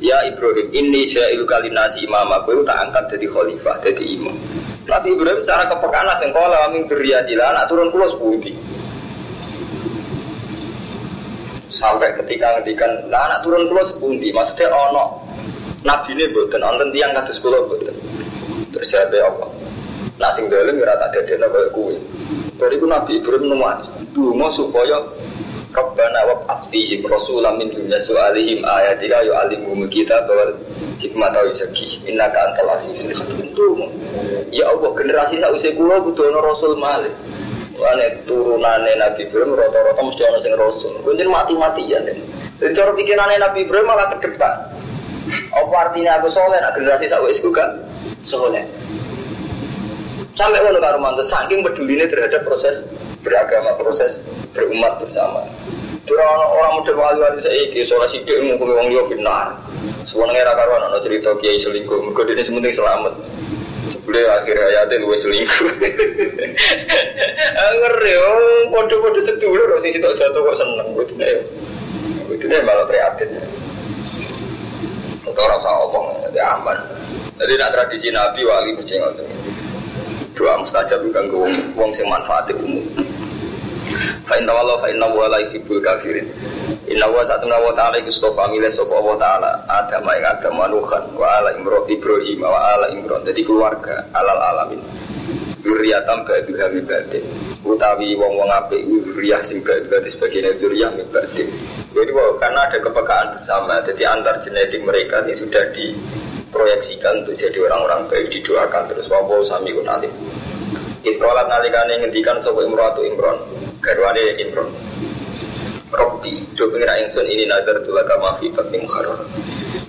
Ya Ibrahim, ini saya ilukali nasi imam aku tak angkat jadi khalifah, jadi imam. Nabi Ibrahim cara kepekaan asing kola amin beriadi lah, nak turun pulau sepuluh. Sampai ketika ngedikan, lah nak turun pulau sepuluh. Maksudnya ono Nabi ini bukan, onten tiang katus pulau bukan. Terjadi apa? Nasing dalam kira tak ada dana kayak kue. Bariku Nabi Ibrahim nuan, dungo supaya Rabbana wab'athfihim rasulam min dunya su'alihim ayatika yu'alimuhum kita bahwa hikmatawi segi innaka antal asisi itu ya Allah generasi sausai kula budono rasul malih ane turunane Nabi Ibrahim rata-rata mesti ana sing rasul kuncen mati-matian dari cara pikiranane Nabi Ibrahim malah ke depan apa artinya aku soleh nak generasi sausai juga soleh sampai ngono karo mantes saking peduline terhadap proses beragama proses berumat bersama. Orang orang muda wali-wali saiki salah sithik mung wong liya benar. Sewenenge ra karo ana cerita kiai selingkuh. Mergo dene sementing selamat. Jebule akhir hayate luwih selingkuh. Ngeri wong padha-padha sedulur kok sing sitok jatuh kok seneng kudune. Kudune malah prihatin. Ora usah omong ya aman. Jadi nak tradisi Nabi wali mesti ngoten. Doa mustajab kanggo wong sing manfaate umum. Fa inna wallahu fa inna huwa la yuhibbul kafirin. Inna huwa satuna wa ta'ala istafa milih sapa Allah taala Adam ing Adam manuhan wa ala imro Ibrahim wa ala Imran. Jadi keluarga alal alamin. Zuriatam ba'dha min ba'd. Utawi wong-wong apik zuriat sing ba'dha sebagian zuriat min ba'd. Jadi karena ada kepekaan bersama, jadi antar genetik mereka ini sudah diproyeksikan untuk jadi orang-orang baik, didoakan terus wa sami'un alim. Iskolat nalikane ngendikan sapa Imratu Imran. Garwane Imran. Robbi, do pengira ingsun ini nazar tulaka mafi fatim kharar.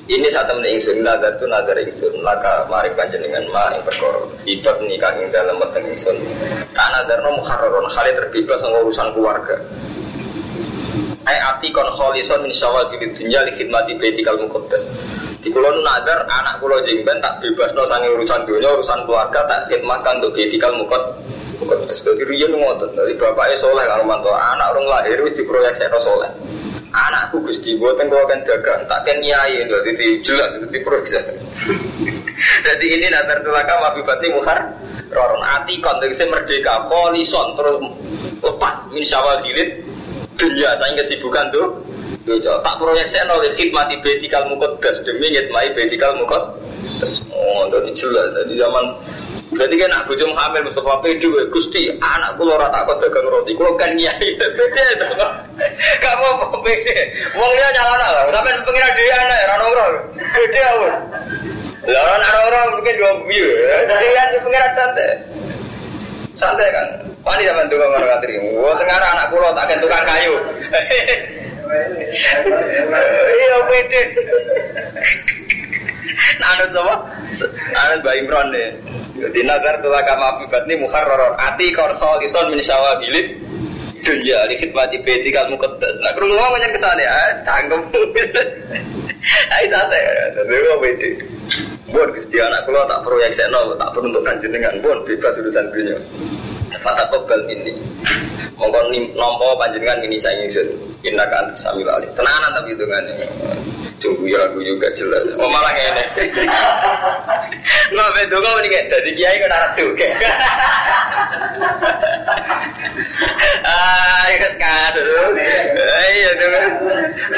Ini saat temen ingsun nazar tu nazar ingsun laka mari panjenengan ma ing perkara. Ibab nikah ing dalem weteng ingsun. Ka nazarno muharraron khali terbebas sanggo urusan keluarga. Ai ati kon kholison min syawati dunya li khidmati baitikal muqaddas. Dikulo nazar anak kulo jengben tak bebasno sange urusan dunia urusan keluarga tak khidmatkan untuk etikal mukot mukot sedo riyen ngoten dari bapake saleh karo mantu anak urung lahir wis diproyeksekno saleh anakku Gusti mboten kula kan dagang tak ken nyai dadi dijelas dadi proyek dadi ini nazar tulaka mabibati muhar roron ati kontekse merdeka kolison terus lepas min syawalid dunia saking kesibukan tuh Dojo tak proyeksekno oleh khidmati betikal muqaddas demi ngitmai betikal muqaddas. Oh, dadi jelas dadi zaman berarti kan aku jom hamil Mustafa Pedro Gusti anak kula ora tak dagang roti kula kan nyai beda to. Kamu apa beda? Wong liya nyalana lho sampean pengira dhewe anak ora nongkrong. Beda awon. Lah ora nongkrong mungkin dua minggu. Dhewean pengira santai. Santai kan. Wani sampean tukang karo katri. Wo tengah anak kula tak ken tukang kayu. Iya pede. Nah ada apa? Ada Mbak Imran deh. Jadi nazar tulaka maafibat ni muharraron ati korso lison min syawabilit dunia dikhidmati betikal muqaddas. Nah kurang luang banyak kesana ya. Canggem. Ayo santai. Tapi apa pede? Buat Gusti anak kula tak proyek seno, tak peruntukkan jenengan buat bebas urusan dunia. Fataqabbal minni. Monggo nampa panjenengan ngini saing ingsun. Innakan sambil alih. Tenang tapi hitungannya. Tunggu ya lagu juga jelas. Oh malah ngene. Nggak bedungo mending kayak dari kiai ke arah suke. Ah, ya sekadar. Iya dong.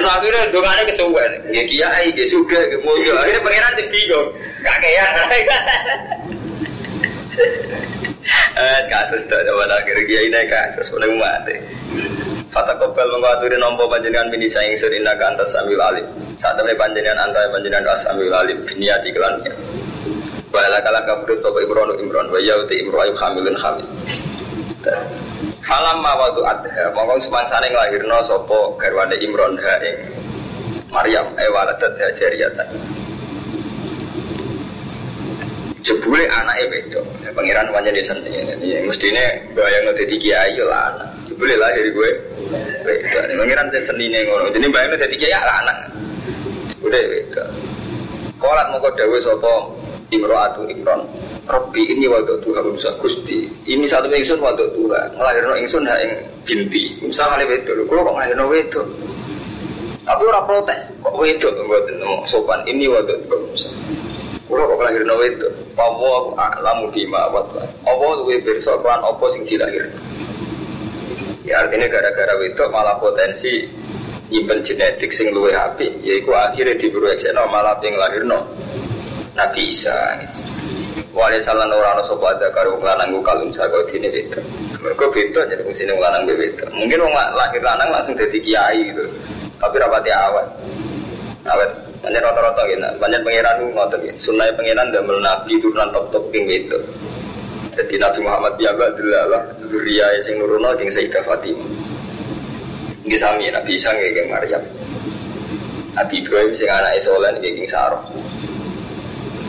Satu itu dungane kesuwen. Ya kiai ge suke ge mulya. Akhire pangeran sing bingung. Kakean. Eh kasus to dapat akhire kiai nek kasus oleh umat. Fatakobel mengaturin nompo panjenengan mini sayang surina ke antas sambil alim. Saat ini panjenengan antara panjenengan ke sambil alim biniati kelannya. Baiklah kalah kabudut sopa imron imron wayauti imro'ayub hamilun hamil. Falamma wadu adha mongkong supansaning lahirna sopa garwane imron haing Maryam ewaladat hajariyatan. Jebule anaknya bedo pengiran panjenengan sendiri. Mestinya bayangnya dadi kiai lah anak. Boleh lah dari gue. Mengiran seninya ngono. Jadi bayangnya dari kiai lah anak. Udah. Kolat mau kau dawe sopo imroatu imron. Robi ini waktu Tuhan bisa gusti. Ini satu ingsun waktu Tuhan. Ngelahirno ingsun yang binti. Misalnya wedok. Kalau kok ngelahirno wedok. Tapi orang protes. Kok wedok buat nemu sopan. Ini waktu Tuhan bisa. Kalau kok ngelahirno wedok. Pawo alamu bima waktu. Pawo tuh bersopan. Pawo sing dilahir. Ya, artinya gara-gara wedok malah potensi nyimpen genetik sing luwih apik yaiku akhire diproyeksekno malah ping lahirno Nabi Isa. Wali salan ora ana sapa ada karo wong lanang ku kalung saka dene wedok. Mergo beda jeneng sing wong lanang wedok. Mungkin wong lahir lanang langsung dadi kiai gitu. Tapi rapati awet. Awet pancen rata-rata kena. Pancen pangeran ku ngoten iki. Sunnahe pangeran damel nabi turunan top-top ping wedok. Jadi Nabi Muhammad ya Abdullah Zuriya yang nuruno yang Sayyidah Fatimah ini sami Nabi Isa yang Maryam Nabi Ibrahim yang anak Isolan yang Sarah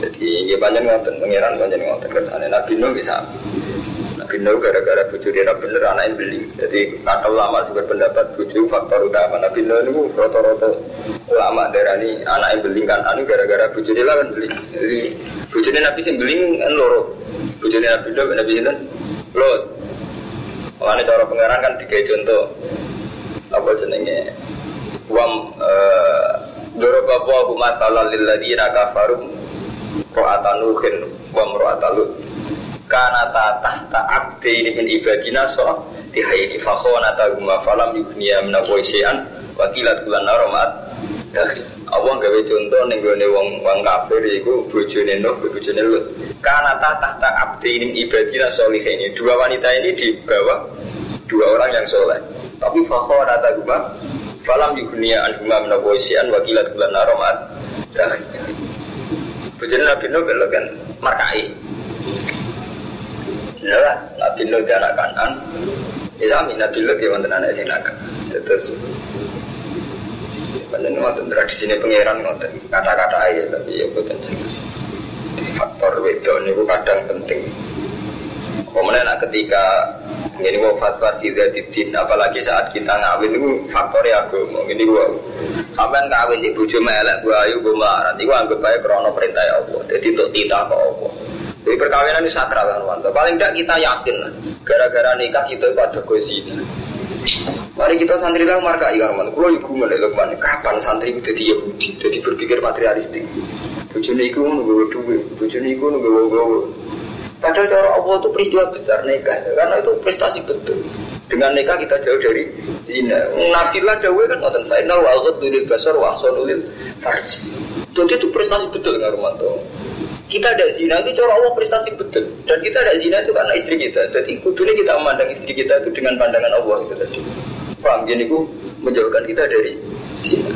jadi ini banyak ngonten pengiran banyak ngonten kersane Nabi Nuh bisa Nabi Nuh gara-gara bujuri Nabi Nuh anaknya beli jadi kata ulama sih berpendapat bujur faktor utama Nabi Nuh itu roto-roto ulama darah ini anaknya beli kan anu gara-gara bujuri lah kan beli jadi bujuri Nabi yang beli kan loro bujuni Nabi Nuh, Nabi Sinten Lot makanya cara pengarang kan tiga contoh apa jenengnya wam dorobabu abu masalah lilladina kafarum ro'atanuhin wam ro'atalut kanata tahta abdi min ibadina so'ah tihaini fakhonata gumafalam yugniya minakoisean wakilat kulan naromat Allah gawe contoh ning gone wong-wong kafir iku bojone Nuh, bojone Lut. Kana tahta abdin ibadina sholihin. Dua wanita ini di bawah dua orang yang soleh. Tapi fakhara taqwa falam yughniya anhuma min waisian wakilat kulan naromat. Bojone Nabi Nuh kan markai. Lah, Nabi Nuh anak kanan. Isami Nabi Lut ya wonten anak sing nakal. Terus panjenengan wonten tradisi ne pangeran wonten kata-kata ae tapi ya boten jelas. Faktor wedok niku kadang penting. Kemudian ketika ngene wafat fardhu din apalagi saat kita ngawin niku faktore agama. Ngene niku sampean ngawin iki bojo melek wae kok marah niku anggap bae krana perintah Allah. Dadi entuk titah kok apa. Jadi perkawinan itu sakral kan wonten. Paling ndak kita yakin gara-gara nikah kita padha gosina. Mari kita santri lang markai karman. Kulo iku melek Lukman. Kapan santri ku dadi Yahudi, dadi berpikir materialistik. Bojone iku nggo dhuwit, bojone iku nggo-nggo. Padahal cara Allah itu peristiwa besar nikah, karena itu prestasi betul. Dengan nikah kita jauh dari zina. Nabilah dawuh kan ngoten final wa ghadul basar wa ahsanul farj. Jadi itu prestasi betul karman to. Kita ada zina itu cara Allah prestasi betul. Dan kita ada zina itu karena istri kita. Jadi kudune kita memandang istri kita itu dengan pandangan Allah itu tadi. Paham gini ku menjauhkan kita dari zina.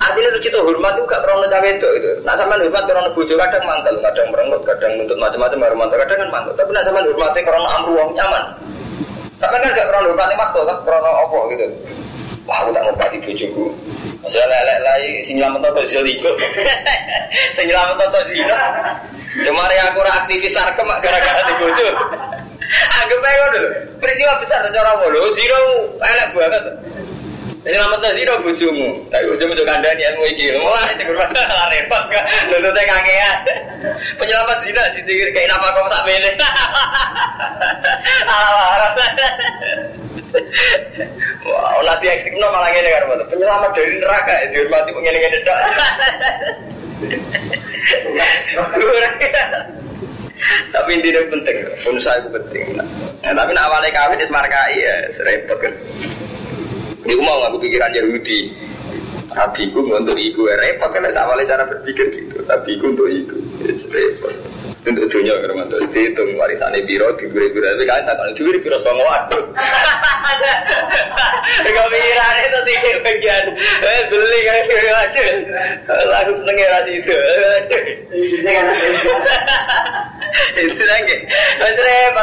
Artinya itu kita hormat itu gak terlalu cawe itu. Nah sampean hormat karena bojo kadang mantel, kadang merenggut, kadang nuntut macam-macam baru mantel, kadang kan mantel. Tapi nah sampean hormati karena amru wong nyaman. Sampean kan gak terlalu hormati waktu kan karena apa gitu. Wah aku tak ngopati bojoku. Saya lelek-lelek sing nyelamet to zilinggo. Sing nyelamet to zilinggo. Semare aku ora aktivis sarkem gara-gara di bojo. Anggap ae ngono lho. Peristiwa besar cara wae lho. Zero elek banget. Sing nyelamet to zero bojomu. Lah bojomu yo kandhani ilmu iki. Wah sing hormat ala repot kok. Lutute kakean. Penyelamat zina dipikir kayak apa kok sak mene. Ala ala. Wah, ora diaksik no malah ngene karo to. Penyelamat dari neraka dihormati kok ngene-ngene tok. Tapi intinya penting, unsur itu penting. Nah, tapi nak awalnya kami di Semarkai ya serempet kan. Ini aku mau ngaku pikiran Yahudi. Tapi aku untuk ibu ya repot karena awalnya cara berpikir gitu. Tapi aku untuk ibu ya serempet. Untuk dunia kalau mantu istri itu warisannya biro di biro-biro. Tapi kalian tak kalau dibiri biro songoan. Kau pikirannya itu sih bagian beli kayak biro aja. Langsung seneng ya itu. Itu lagi, macam apa?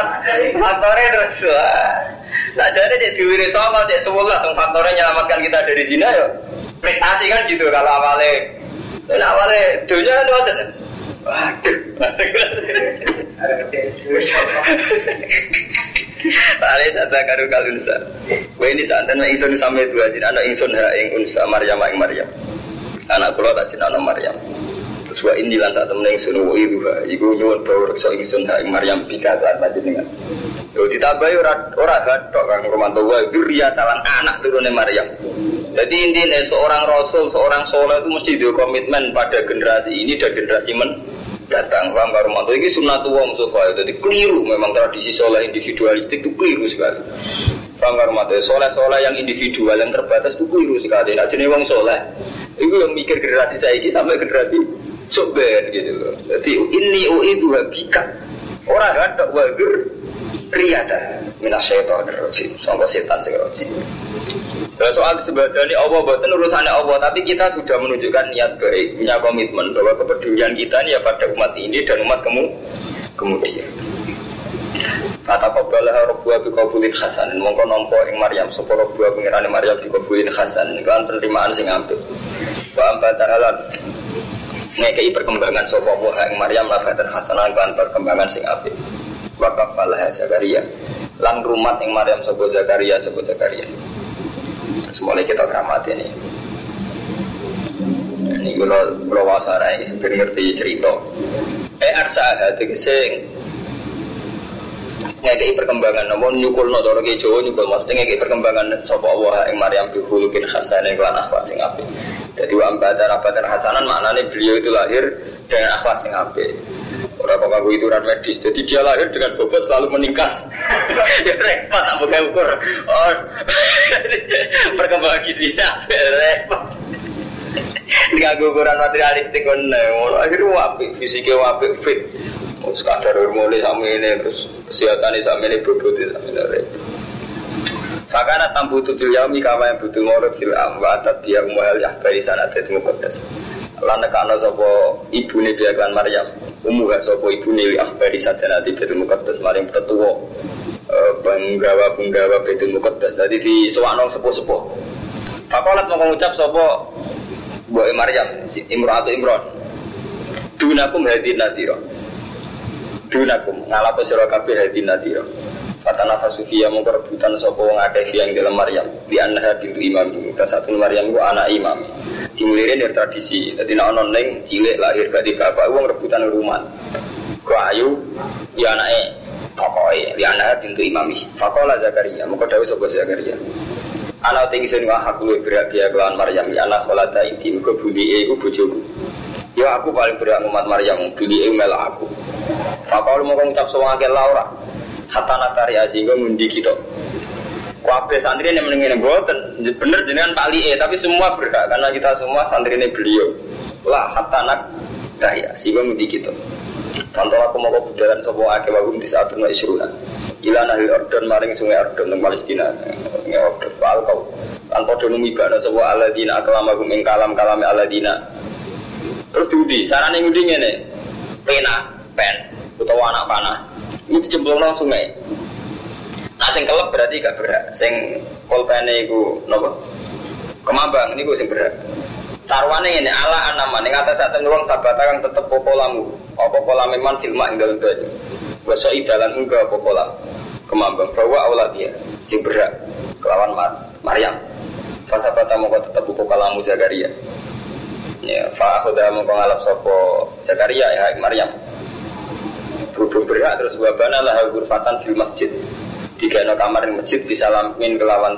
Faktornya terus, tak jadi dia diwiri sama, dia semula tentang faktornya menyelamatkan kita dari zina yo. Prestasi kan gitu kalau awalnya, dan awalnya dunia kan macam, waduh, paling ada karung kalunsa. Wei ini saat dan ingsun sampai dua jin, anak ingsun hera ingunsa Maryam ing Maryam, anak kulo tak jin anak Maryam. Suwa indilan saat temen yang sunuh itu iku nyuwun bawur so ingsun haing Maryam pikatan panjenengan. Yo ditambahi ora ora gathok kang romanto wae dzurriya talan anak turune Maryam. Jadi intine seorang rasul, seorang saleh itu mesti duwe komitmen pada generasi ini dan generasi men datang paham karo romanto iki sunnatullah musofa. Jadi keliru memang tradisi saleh individualistik itu keliru sekali. Paham karo romanto saleh-saleh yang individual yang terbatas itu keliru sekali. Nah jenenge wong saleh iku yang mikir generasi saiki sampai generasi sober gitu loh. Jadi ini ui itu habikat orang ada wajar riada minas setan terus sama setan segala macam. Soal sebadanya Allah bukan urusannya Allah, tapi kita sudah menunjukkan niat baik, punya komitmen bahwa kepedulian kita ini ya pada umat ini dan umat kamu kemudian. Kata Qabalah Rabbuha biqabulin hasan, mongko nampa ing Maryam sapa Rabbuha pangerane Maryam biqabulin hasan, niku kan penerimaan sing apik. Wa ambatalan ngekei perkembangan sapa wae ing Maryam lafatan hasanah kan perkembangan sing apik. Bapak Falah Zakaria lan rumat ing Maryam sapa Zakaria sapa Zakaria. Terus mulai kita kramati ini. Ini kula kula wasarai ben ngerti cerita. Eh arsa tegese ngekei perkembangan namun nyukulno to rek Jawa nyukul mesti ngekei perkembangan sapa wae ing Maryam bihulukin hasanah lan akhlak sing apik. Jadi wambadarabatan hasanan maknanya beliau itu lahir dengan akhlak yang apik. Orang kau itu orang medis, jadi dia lahir dengan bobot selalu meningkat. Ya repot, tak boleh ukur. Oh, perkembangan gizinya repot. Dengan ukuran materialistik kan, akhirnya apik, fisiknya apik, fit. Sekadar hormonnya sama ini, terus kesehatannya sama ini, bobotnya sama ini repot. Fakana tambutu bil yaumi kama yang butuh ngorot bil amwa tabiak muhal yahbari sanadat muqaddas lanekana sopo ibu ni biaklan Maryam umuha sopo ibu ni yahbari sanadat betul muqaddas maring tetua penggawa-penggawa betul muqaddas jadi di soanong sepuh-sepuh fakolat mau mengucap sopo buah Maryam imro'atu imron dunakum hadin nadiro dunakum ngalapu sirakabir hadin nadiro Fatana Fasufiya mengkerbutan sopo ngakeh yang dalam Maryam di anak bintu imam dan satu Maryam itu anak imam dimulirin dari tradisi jadi ada yang cilik lahir dari bapak itu ngerebutan rumah kerayu ya anaknya pokoknya di anak bintu imam fakola Zakaria mengkodawi sopo Zakaria anak tinggi senwa aku lebih berhati-hati kelawan Maryam di anak kholata inti mengkebuli aku bujuku ya aku paling berhati umat Maryam buli aku melak aku fakola mau ngucap sopo ngakeh Laura kata Nataria sehingga ngundi kita wabih santri ini menengin bener jenengan Pak Li'e tapi semua berkah karena kita semua santri ini beliau lah kata Nataria sehingga ngundi kita pantau aku mau kebudalan sebuah agak wabung di saat itu isyuruna ilah nahil Ordon maring sungai Ordon di Palestina sungai Ordon Pak Alkau tanpa donum ibana sebuah aladina kelamagum yang kalam-kalami aladina terus diundi caranya ngudinya nih pena pen atau anak panah itu jemplungno sungai. Nah sing kelep berarti gak berak. Sing kolpene iku napa? Kemambang niku sing berak. Tarwane ngene ala anama ning atas saten wong sabata kang tetep popolamu. Apa polame man filma ing dalem banyu. Wasa idalan uga apa polam. Kemambang bawa aula dia sing berak kelawan Maryam. Fasabata moko tetep popolamu Zakaria. Ya fa khoda moko ngalap sapa Zakaria ya Maryam. Berhubung berhak terus wabana lahal gurfatan fil masjid tiga no kamar di masjid bisa lamin kelawan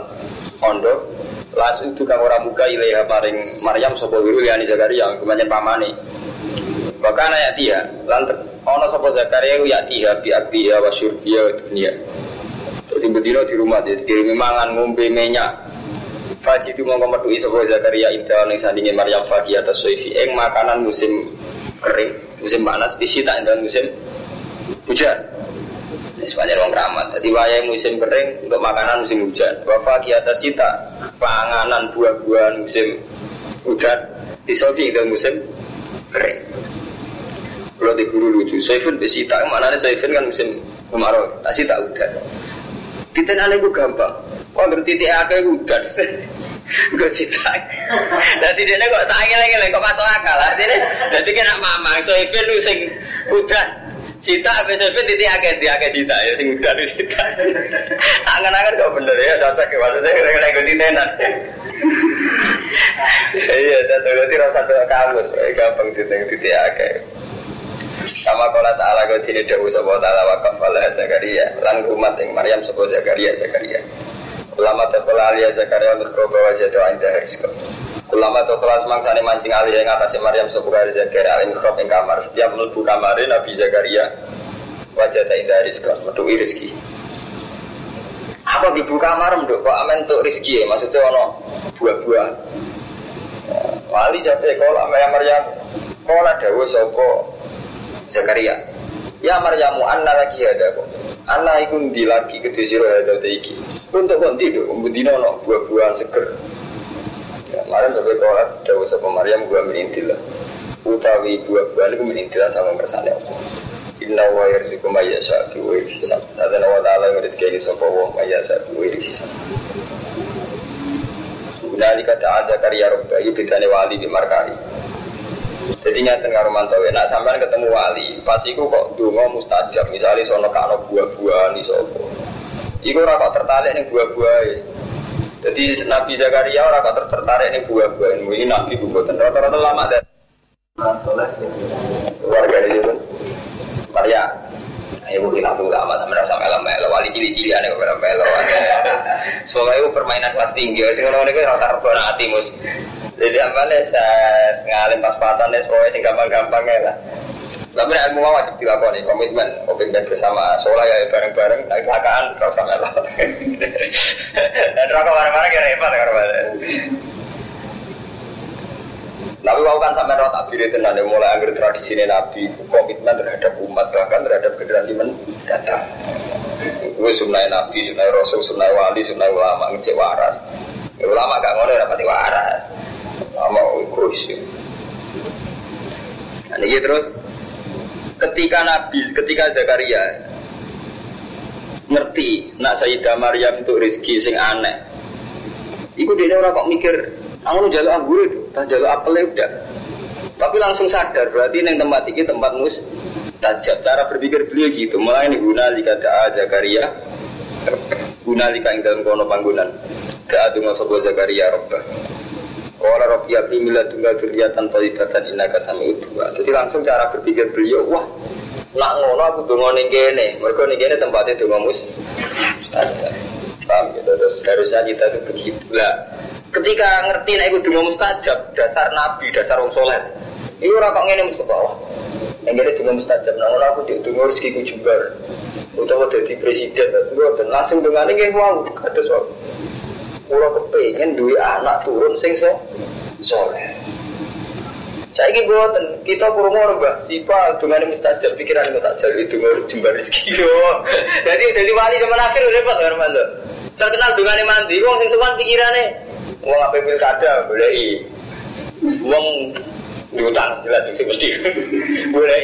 ondo Lasu itu kang ora muga ilaiha paring Maryam sapa wiru yani Zakaria kemanjen pamane. Bakana ya dia lan ana sapa Zakaria ya dia bi abi wa syurbiya dunia. Jadi bedino di rumah dikirimi mangan ngombe minyak. Faji itu mongko metu sapa Zakaria ida ning sandinge Maryam Fadia tasyifi ing makanan musim kering, musim panas isi tak dan musim hujan. Sepanjang orang keramat, jadi wayang musim kering untuk makanan musim hujan. Bapak di atas kita panganan buah-buahan musim hujan di Sofi itu musim kering. Kalau di guru lucu, Soifun di Sita, mana ada Soifun kan musim kemarau, tak Sita hujan. Titan aneh gue gampang, wah bertitik aku hujan, gue Sita. Nanti dia kok tanya lagi, kok masuk akal lah. Nanti kena mamang Soifun musim hujan. Cita B C P titik agak tiga cita ya sing dari cita. Angan-angan kok bener ya cocok ya maksudnya kira-kira ikuti tenan. Iya, cocok itu satu kamus, gampang diteng titik agak. Sama qala ta'ala qadine dawu sapa ta'ala wa kafala Zakaria lan umat ing Maryam sapa Zakaria Zakaria. Ulama taqala aliya Zakaria misroba wajadu inda rizq. Ulama atau kelas mangsane mancing alih yang atas Maryam sepuluh hari Zakaria alim krop yang kamar setiap melebu kamar Nabi Zakaria wajah tak indah rizka meduhi rizki apa di buka kamar menduk kok aman untuk rizki maksudnya ada buah-buah wali sampai kalau Maryam Maryam kalau ada sopo Zakaria ya Maryamu anna lagi ada kok anna ikun di lagi kedisiru ada iki untuk konti duk membudina ada buah-buahan seger kemarin sampai kolat dawa sapa Maryam gua menintilah utawi buah-buahan itu menintilah sama bersana Allah inna wa yarziku mayasa duwe hisab sadana wa ta'ala ngerizkini sapa wa mayasa duwe hisab unali kata Zakaria rubbahi bidane wali bimarkari jadi nyata ngarumantawe nah sampean ketemu wali pasiku kok dungo mustajab misalnya soalnya kano buah-buahan itu rapat tertarik ini buah-buahan. Jadi Nabi Zakaria orang kok tertarik ning buah-buahan ini Nabi mboten rata-rata lama dan saleh keluarga itu Maria ayo mungkin aku enggak amat merasa melo-melo wali cili-cilian kok melo-melo soalnya permainan kelas tinggi sing ngono niku ora terbono ati mus jadi ambane ngalim pas-pasan wis pokoke sing gampang-gampang ae lah tapi nek ilmu wajib dilakoni komitmen komitmen bersama sholat ya bareng-bareng nek kelakaan ora usah melo dan ora bareng-bareng ya repot karo bareng tapi wau kan sampe ora takbir tenan mulai anggere tradisine Nabi komitmen terhadap umat bahkan terhadap generasi mendatang wis sunnah Nabi sunnah Rasul sunnah wali sunnah ulama ngecek waras ulama gak ngono ora pati waras mau kursi nah iki terus ketika Nabi, ketika Zakaria ngerti nak Sayyidah Maryam untuk rezeki sing aneh iku dene ora kok mikir aku njaluk anggure ta njaluk apele udah tapi langsung sadar berarti ning tempat iki tempat mustajab cara berpikir beliau gitu mulai ning guna dikata Zakaria guna dikang dalam kono panggonan ka'adunga sapa Zakaria rabbah orang Rabbi Abdi Mila Dunga Dulia tanpa ibatan inaka sami udhwa jadi langsung cara berpikir beliau wah nak ngono aku dungo nenggene mereka nenggene tempatnya dungo mus mustajab paham gitu terus harusnya kita itu begitu lah ketika ngerti aku dungo mustajab dasar nabi dasar orang soleh ini orang kok ngene mus wah nenggene dungo mustajab nak ngono aku dungo rezekiku jembar utawa jadi presiden langsung dengan ini wow kata soal kula kepengin duwe anak turun sing saleh. Saiki mboten, kita krungu Mbah Sipa dungane mustajab pikiran kok tak jare dungo jembar rezeki yo. Dadi dadi wali zaman akhir repot karo mantu. Terkenal dungane mandi wong sing sowan pikirane wong ape pilkada boleh. Wong diutang jelas sing mesti boleh.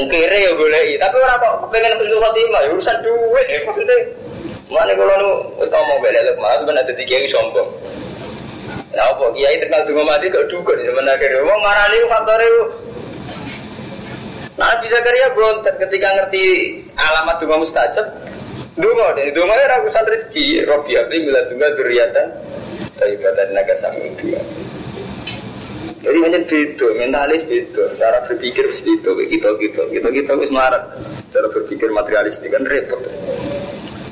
Wong kere yo boleh, tapi ora kok kepengin untuk khotimah urusan duit maksudnya mana kalau nu kita mau belajar malah tu ada tiga yang sombong. Apa kiai terkenal dengan mati kau duga di mana kerja. Wong marah ni faktor itu. Nah bisa kerja belum ketika ngerti alamat dengan mustajab. Dungo dan dungo ni ragusan rezeki. Robi abdi bila dunga duriatan dari badan naga samping dua. Jadi macam itu mentalis itu cara berpikir seperti itu. Kita kita kita kita harus marah cara berpikir materialistik kan repot.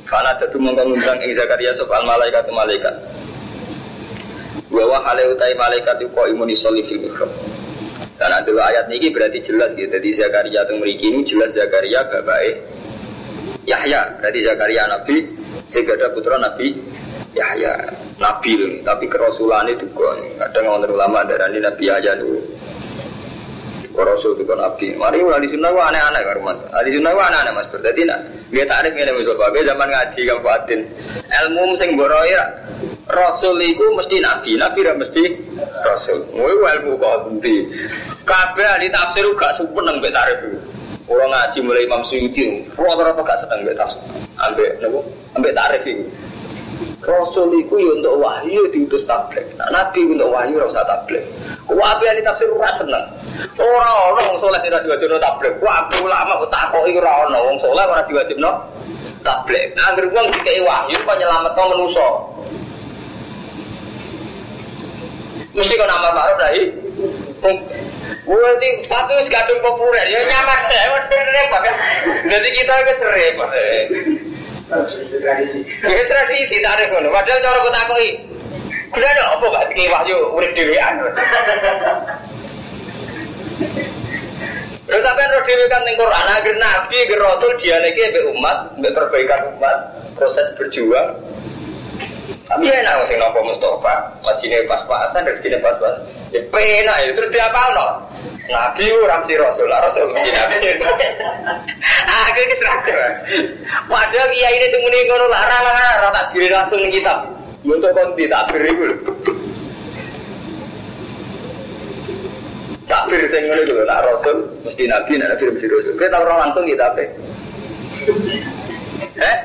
Karena ada tu mengundang Zakaria soal malaikat malaikat. Bahwa malaikat malaikat itu kok imun isoli fil mikrob. Karena dulu ayat ini berarti jelas gitu. Jadi Zakaria yang merikini jelas Zakaria bapak Yahya. Berarti Zakaria Nabi, segera putra Nabi Yahya. Nabi loh, tapi kerasulan itu kok. Kadang orang ulama darah ini Nabi Yahya dulu. Rasul itu kan Nabi. Mari ahli sunnah itu aneh-aneh kan rumah. Ahli sunnah itu aneh-aneh mas. Berarti nah, dia tarik ini misalnya. Dia zaman ngaji kan Fatin. Ilmu yang berkata ya. Rasul itu mesti Nabi, Nabi itu mesti Rasul. Itu ilmu kok nanti kabeh ahli tafsir itu gak seneng sampai tarif itu. Orang ngaji mulai Imam Suyuti rata-rata gak seneng sampai tafsir sampai tarif itu. Rasul itu untuk wahyu diutus tablet. Nabi untuk wahyu rasa tablet. Kabeh ahli tafsir itu gak seneng. Orang-orang soleh tidak diwajibkan tablet. Kabeh ulama takok itu orang-orang orang soleh tidak diwajibkan tablet. Nah, ngeruang dikai wahyu penyelamatkan manusia. Mesti kau nama baru dah. Wah, di patu sekadung populer. Ya nyaman, nyaman repot kan. Jadi kita ke serempet. Tradisi. Ya tradisi tak ada pun. Padahal cara kau takoi. Kuda dok, apa gak tinggi wahyu urip dewean. Terus apa yang roh dewi kan tentang Quran? Agar Nabi, agar Rasul dia lagi be umat, be perbaikan umat, proses berjuang. Tapi enak kalau saya nampak Mustafa wajibnya pas-pasan, rezekinya pas-pasan ya enak ya, terus dia apal no Nabi ramsi Rasul, Rasul mesti Nabi akhirnya seragam padahal iya ini semuanya ngono larang-larang tak diri langsung di kitab untuk konti, tak diri dulu tak diri saya ngono dulu, nah Rasul mesti Nabi, nah Nabi mesti Rasul kita tahu orang langsung kita apa eh?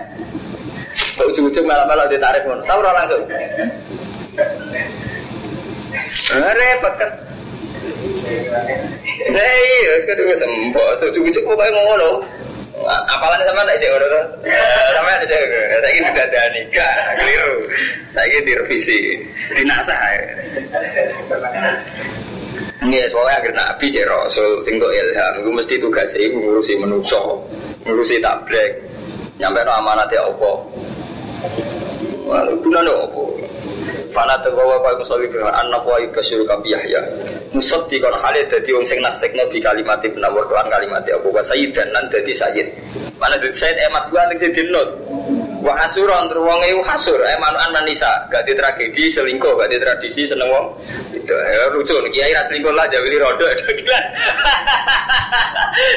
Ujung-ujung malah-malah ditarik pun, tahu orang langsung. Repot kan? Hei, sekarang gue sembuh. Ujung-ujung gue pengen ngomong. Apalan sama ada cewek orang, sama ada cewek. Saya ini tidak ada nikah, keliru. Saya ini direvisi, dinasah. Nih, soalnya akhirnya Nabi cek Rasul, sing tok ilham. Gue mesti tugasnya ngurusi manusia, ngurusi tablek, nyampe amanat ya opo. Walau guna no opo. Panat gawa pa musawif anna wa ibashir kabiyah ya. Musaddiqan hale dadi wong sing nastekno bi kalimat ibn wa kan kalimat Abu Sayyid dan lan dadi Sayyid. Mana dadi Sayyid emat gua ning dinut. Wa hasuran wong e hasur emanan manisa, gak di tragedi selingkuh, gak di tradisi seneng wong. Itu lucu kiai ra selingkuh lah jawili rodo.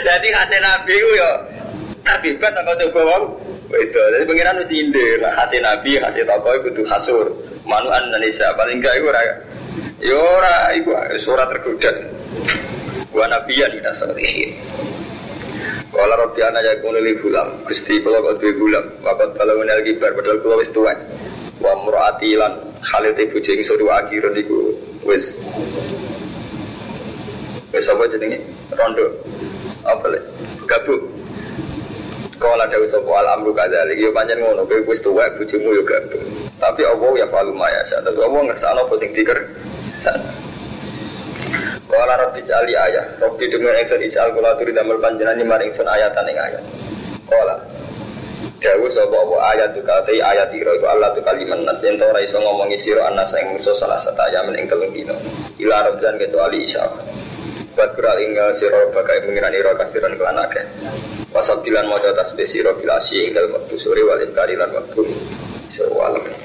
Dadi khase Nabi ku yo terbebas kok coba wong. Itu jadi pengiran mesti indir hasil nabi hasil tokoh itu tuh hasur manuan Indonesia paling gak itu orang ya orang itu surat tergoda buat nabian kita sorry kalau robiana ya kau nuli bulam gusti kalau kau tuh bulam waktu kalau menel kibar padahal kau wis tuan wamuratilan halite bujeng suruh akhiran itu wis wis apa jenenge rondo apa le gabuk. Kalau ada usaha alam juga ada, lagi panjang ngono, kau wis tuwek bujumu yo gabung. Tapi Allah ya palu maya, tapi Allah ngersakno apa sing diker. Kalau Rabbi jali ayah, Rabbi dengan ingsun ical kula aturi damel panjenengan maring ingsun ayatan ing ayat. Kala dawuh sapa apa ayat juga te ayat ira itu Allah tu kaliman nas yen ora iso ngomongi sira anas ing muso salah satayamen ing telung dina. Ila Rabban kecuali Isa. Buat kural inggal siro bagai mengirani roh kasiran kelanake wasabilan mojotas besi roh bilasi inggal waktu sore walim karilan waktu sewalam.